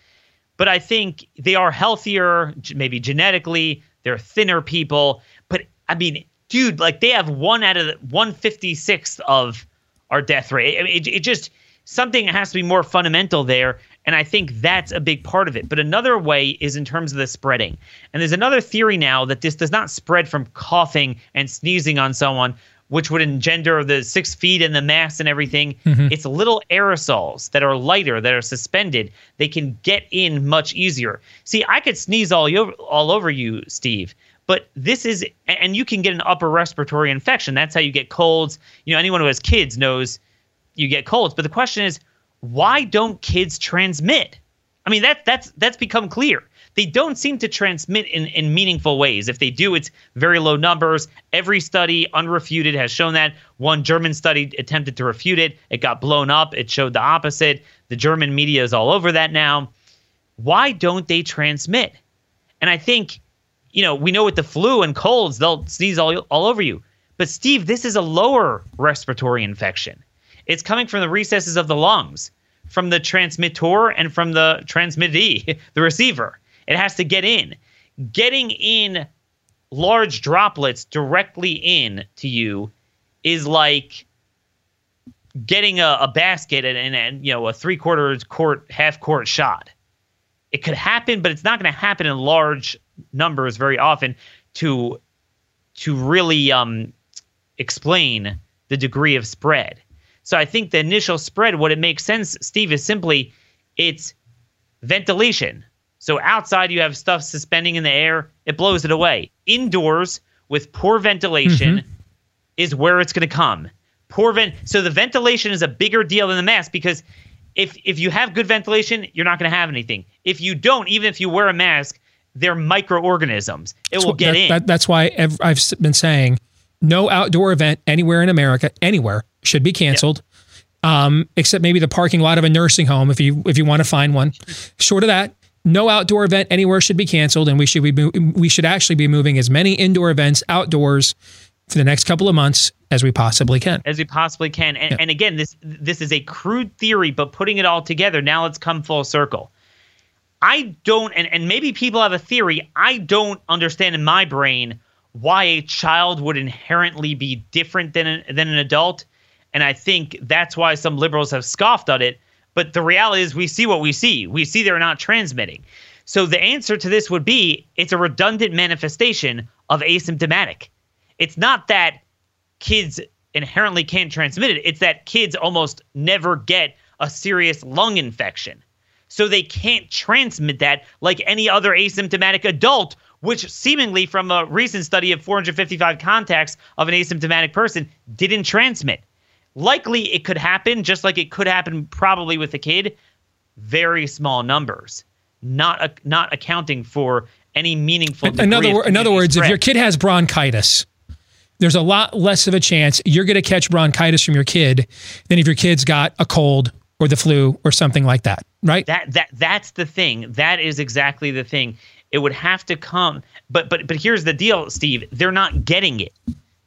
But I think they are healthier, maybe genetically, they're thinner people. But I mean, dude, like they have one out of the 156th of our death rate. I mean, it just, something has to be more fundamental there. And I think that's a big part of it. But another way is in terms of the spreading. And there's another theory now that this does not spread from coughing and sneezing on someone, which would engender the 6 feet and the mask and everything. Mm-hmm. It's little aerosols that are lighter, that are suspended. They can get in much easier. See, I could sneeze all over you, Steve. But this is, and you can get an upper respiratory infection. That's how you get colds. You know, anyone who has kids knows you get colds. But the question is, why don't kids transmit? I mean, that's become clear. They don't seem to transmit in meaningful ways. If they do, it's very low numbers. Every study, unrefuted, has shown that. One German study attempted to refute it. It got blown up. It showed the opposite. The German media is all over that now. Why don't they transmit? And I think, you know, we know with the flu and colds, they'll sneeze all over you. But Steve, this is a lower respiratory infection. It's coming from the recesses of the lungs, from the transmittor and from the transmittee, the receiver. It has to get in. Getting in large droplets directly in to you is like getting a basket and you know, a half-court shot. It could happen, but it's not going to happen in large numbers very often to really explain the degree of spread. So I think the initial spread, what it makes sense, Steve, is simply it's ventilation. So outside you have stuff suspending in the air, it blows it away. Indoors with poor ventilation is where it's going to come. So the ventilation is a bigger deal than the mask because if you have good ventilation, you're not going to have anything. If you don't, even if you wear a mask, they're microorganisms. It will get in. That's why I've been saying no outdoor event anywhere in America, anywhere, should be canceled, except maybe the parking lot of a nursing home if you want to find one. Short of that, no outdoor event anywhere should be canceled, and we should actually be moving as many indoor events outdoors for the next couple of months as we possibly can. And again, this is a crude theory, but putting it all together, now it's come full circle. I don't, and maybe people have a theory, I don't understand in my brain why a child would inherently be different than an adult. And I think that's why some liberals have scoffed at it. But the reality is we see what we see. We see they're not transmitting. So the answer to this would be it's a redundant manifestation of asymptomatic. It's not that kids inherently can't transmit it. It's that kids almost never get a serious lung infection. So they can't transmit that like any other asymptomatic adult, which seemingly from a recent study of 455 contacts of an asymptomatic person didn't transmit. likely it could happen, just like it could happen probably with a kid. Very small numbers, not accounting for any meaningful degree. In other words, if your kid has bronchitis, there's a lot less of a chance you're going to catch bronchitis from your kid than if your kid's got a cold or the flu or something like that, right? That's the thing. That is exactly the thing. It would have to come, but here's the deal, Steve. They're not getting it.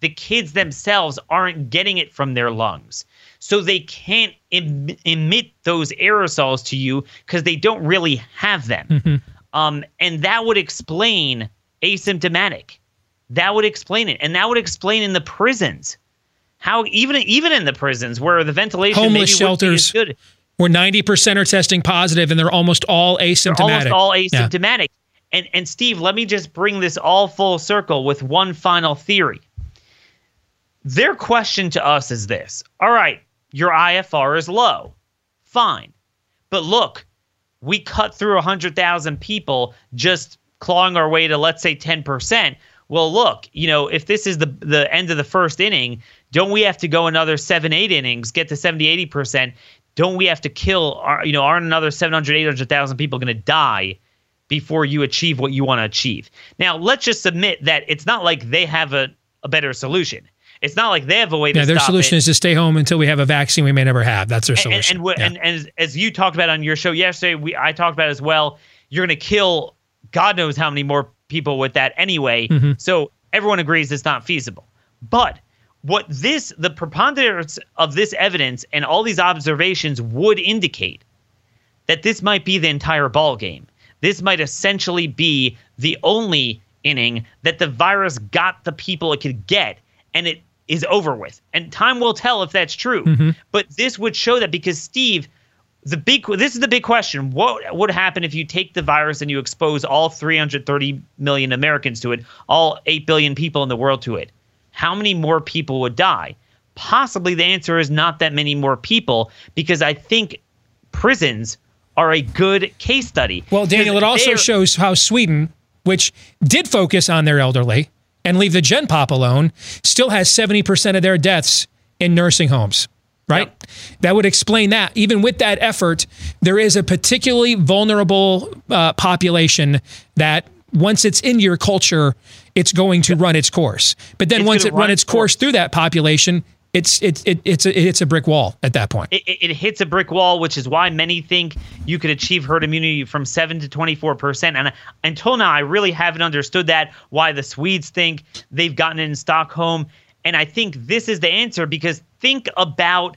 The kids themselves aren't getting it from their lungs. So they can't emit those aerosols to you because they don't really have them. Mm-hmm. And that would explain asymptomatic. That would explain it. And that would explain in the prisons. How even in the prisons where the ventilation homeless shelters wouldn't be as good, where 90% are testing positive and they're almost all asymptomatic. They're almost all asymptomatic. Yeah. And Steve, let me just bring this all full circle with one final theory. Their question to us is this. All right, your IFR is low. Fine. But look, we cut through 100,000 people just clawing our way to, let's say, 10%. Well, look, if this is the end of the first inning, don't we have to go another 7-8 innings, get to 70-80%? Don't we have to kill, aren't another 700,000-800,000 people going to die before you achieve what you want to achieve? Now, let's just submit that it's not like they have a better solution. It's not like they have a way to stop it. Yeah, their solution is to stay home until we have a vaccine we may never have. That's their solution. And as you talked about on your show yesterday, I talked about as well, you're going to kill God knows how many more people with that anyway. Mm-hmm. So everyone agrees it's not feasible. But what the preponderance of this evidence and all these observations would indicate that this might be the entire ballgame. This might essentially be the only inning that the virus got the people it could get, and it is over with. And time will tell if that's true. Mm-hmm. But this would show that, because, Steve, this is the big question. What would happen if you take the virus and you expose all 330 million Americans to it, all 8 billion people in the world to it? How many more people would die? Possibly the answer is not that many more people, because I think prisons are a good case study. Well, Daniel, it also shows how Sweden, which did focus on their elderly and leave the gen pop alone, still has 70% of their deaths in nursing homes, right? Yep. That would explain that. Even with that effort, there is a particularly vulnerable population that once it's in your culture, it's going to run its course. But then once it runs its course through that population, It's a brick wall at that point. It hits a brick wall, which is why many think you could achieve herd immunity from 7% to 24%. And until now, I really haven't understood that, why the Swedes think they've gotten it in Stockholm. And I think this is the answer, because think about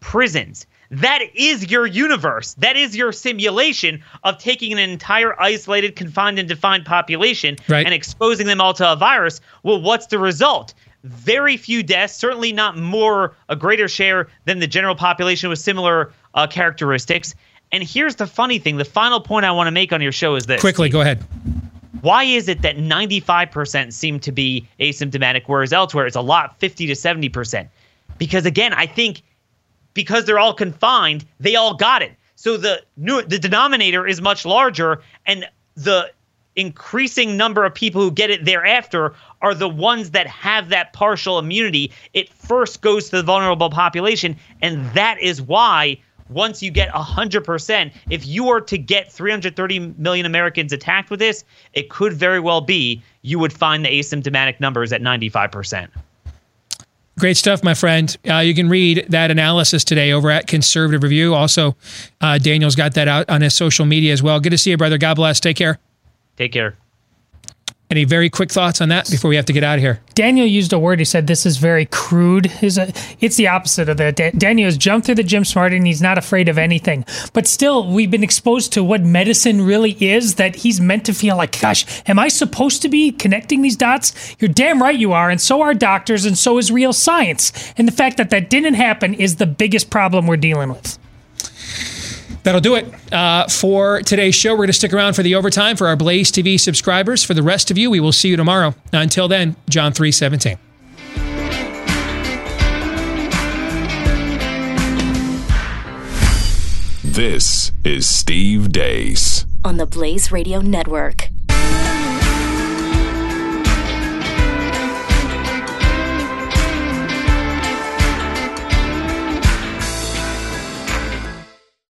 prisons. That is your universe. That is your simulation of taking an entire isolated, confined, and defined population and exposing them all to a virus. Well, what's the result? Very few deaths, certainly not more, a greater share than the general population with similar characteristics. And here's the funny thing. The final point I want to make on your show is this. Quickly, go ahead. Why is it that 95% seem to be asymptomatic, whereas elsewhere it's a lot, 50 to 70%? Because, again, I think because they're all confined, they all got it. So the denominator is much larger, and the increasing number of people who get it thereafter are the ones that have that partial immunity. It first goes to the vulnerable population, and that is why once you get 100%, if you were to get 330 million Americans attacked with this, it could very well be you would find the asymptomatic numbers at 95%. Great stuff, my friend. You can read that analysis today over at Conservative Review. Also, Daniel's got that out on his social media as well. Good to see you, brother. God bless. Take care. Take care. Any very quick thoughts on that before we have to get out of here? Daniel used a word. He said this is very crude. It's the opposite of that. Daniel has jumped through the gym smart, and he's not afraid of anything. But still, we've been exposed to what medicine really is, that he's meant to feel like, gosh, am I supposed to be connecting these dots? You're damn right you are, and so are doctors, and so is real science. And the fact that that didn't happen is the biggest problem we're dealing with. That'll do it for today's show. We're going to stick around for the overtime for our Blaze TV subscribers. For the rest of you, we will see you tomorrow. Until then, John 3:17. This is Steve Deace on the Blaze Radio Network.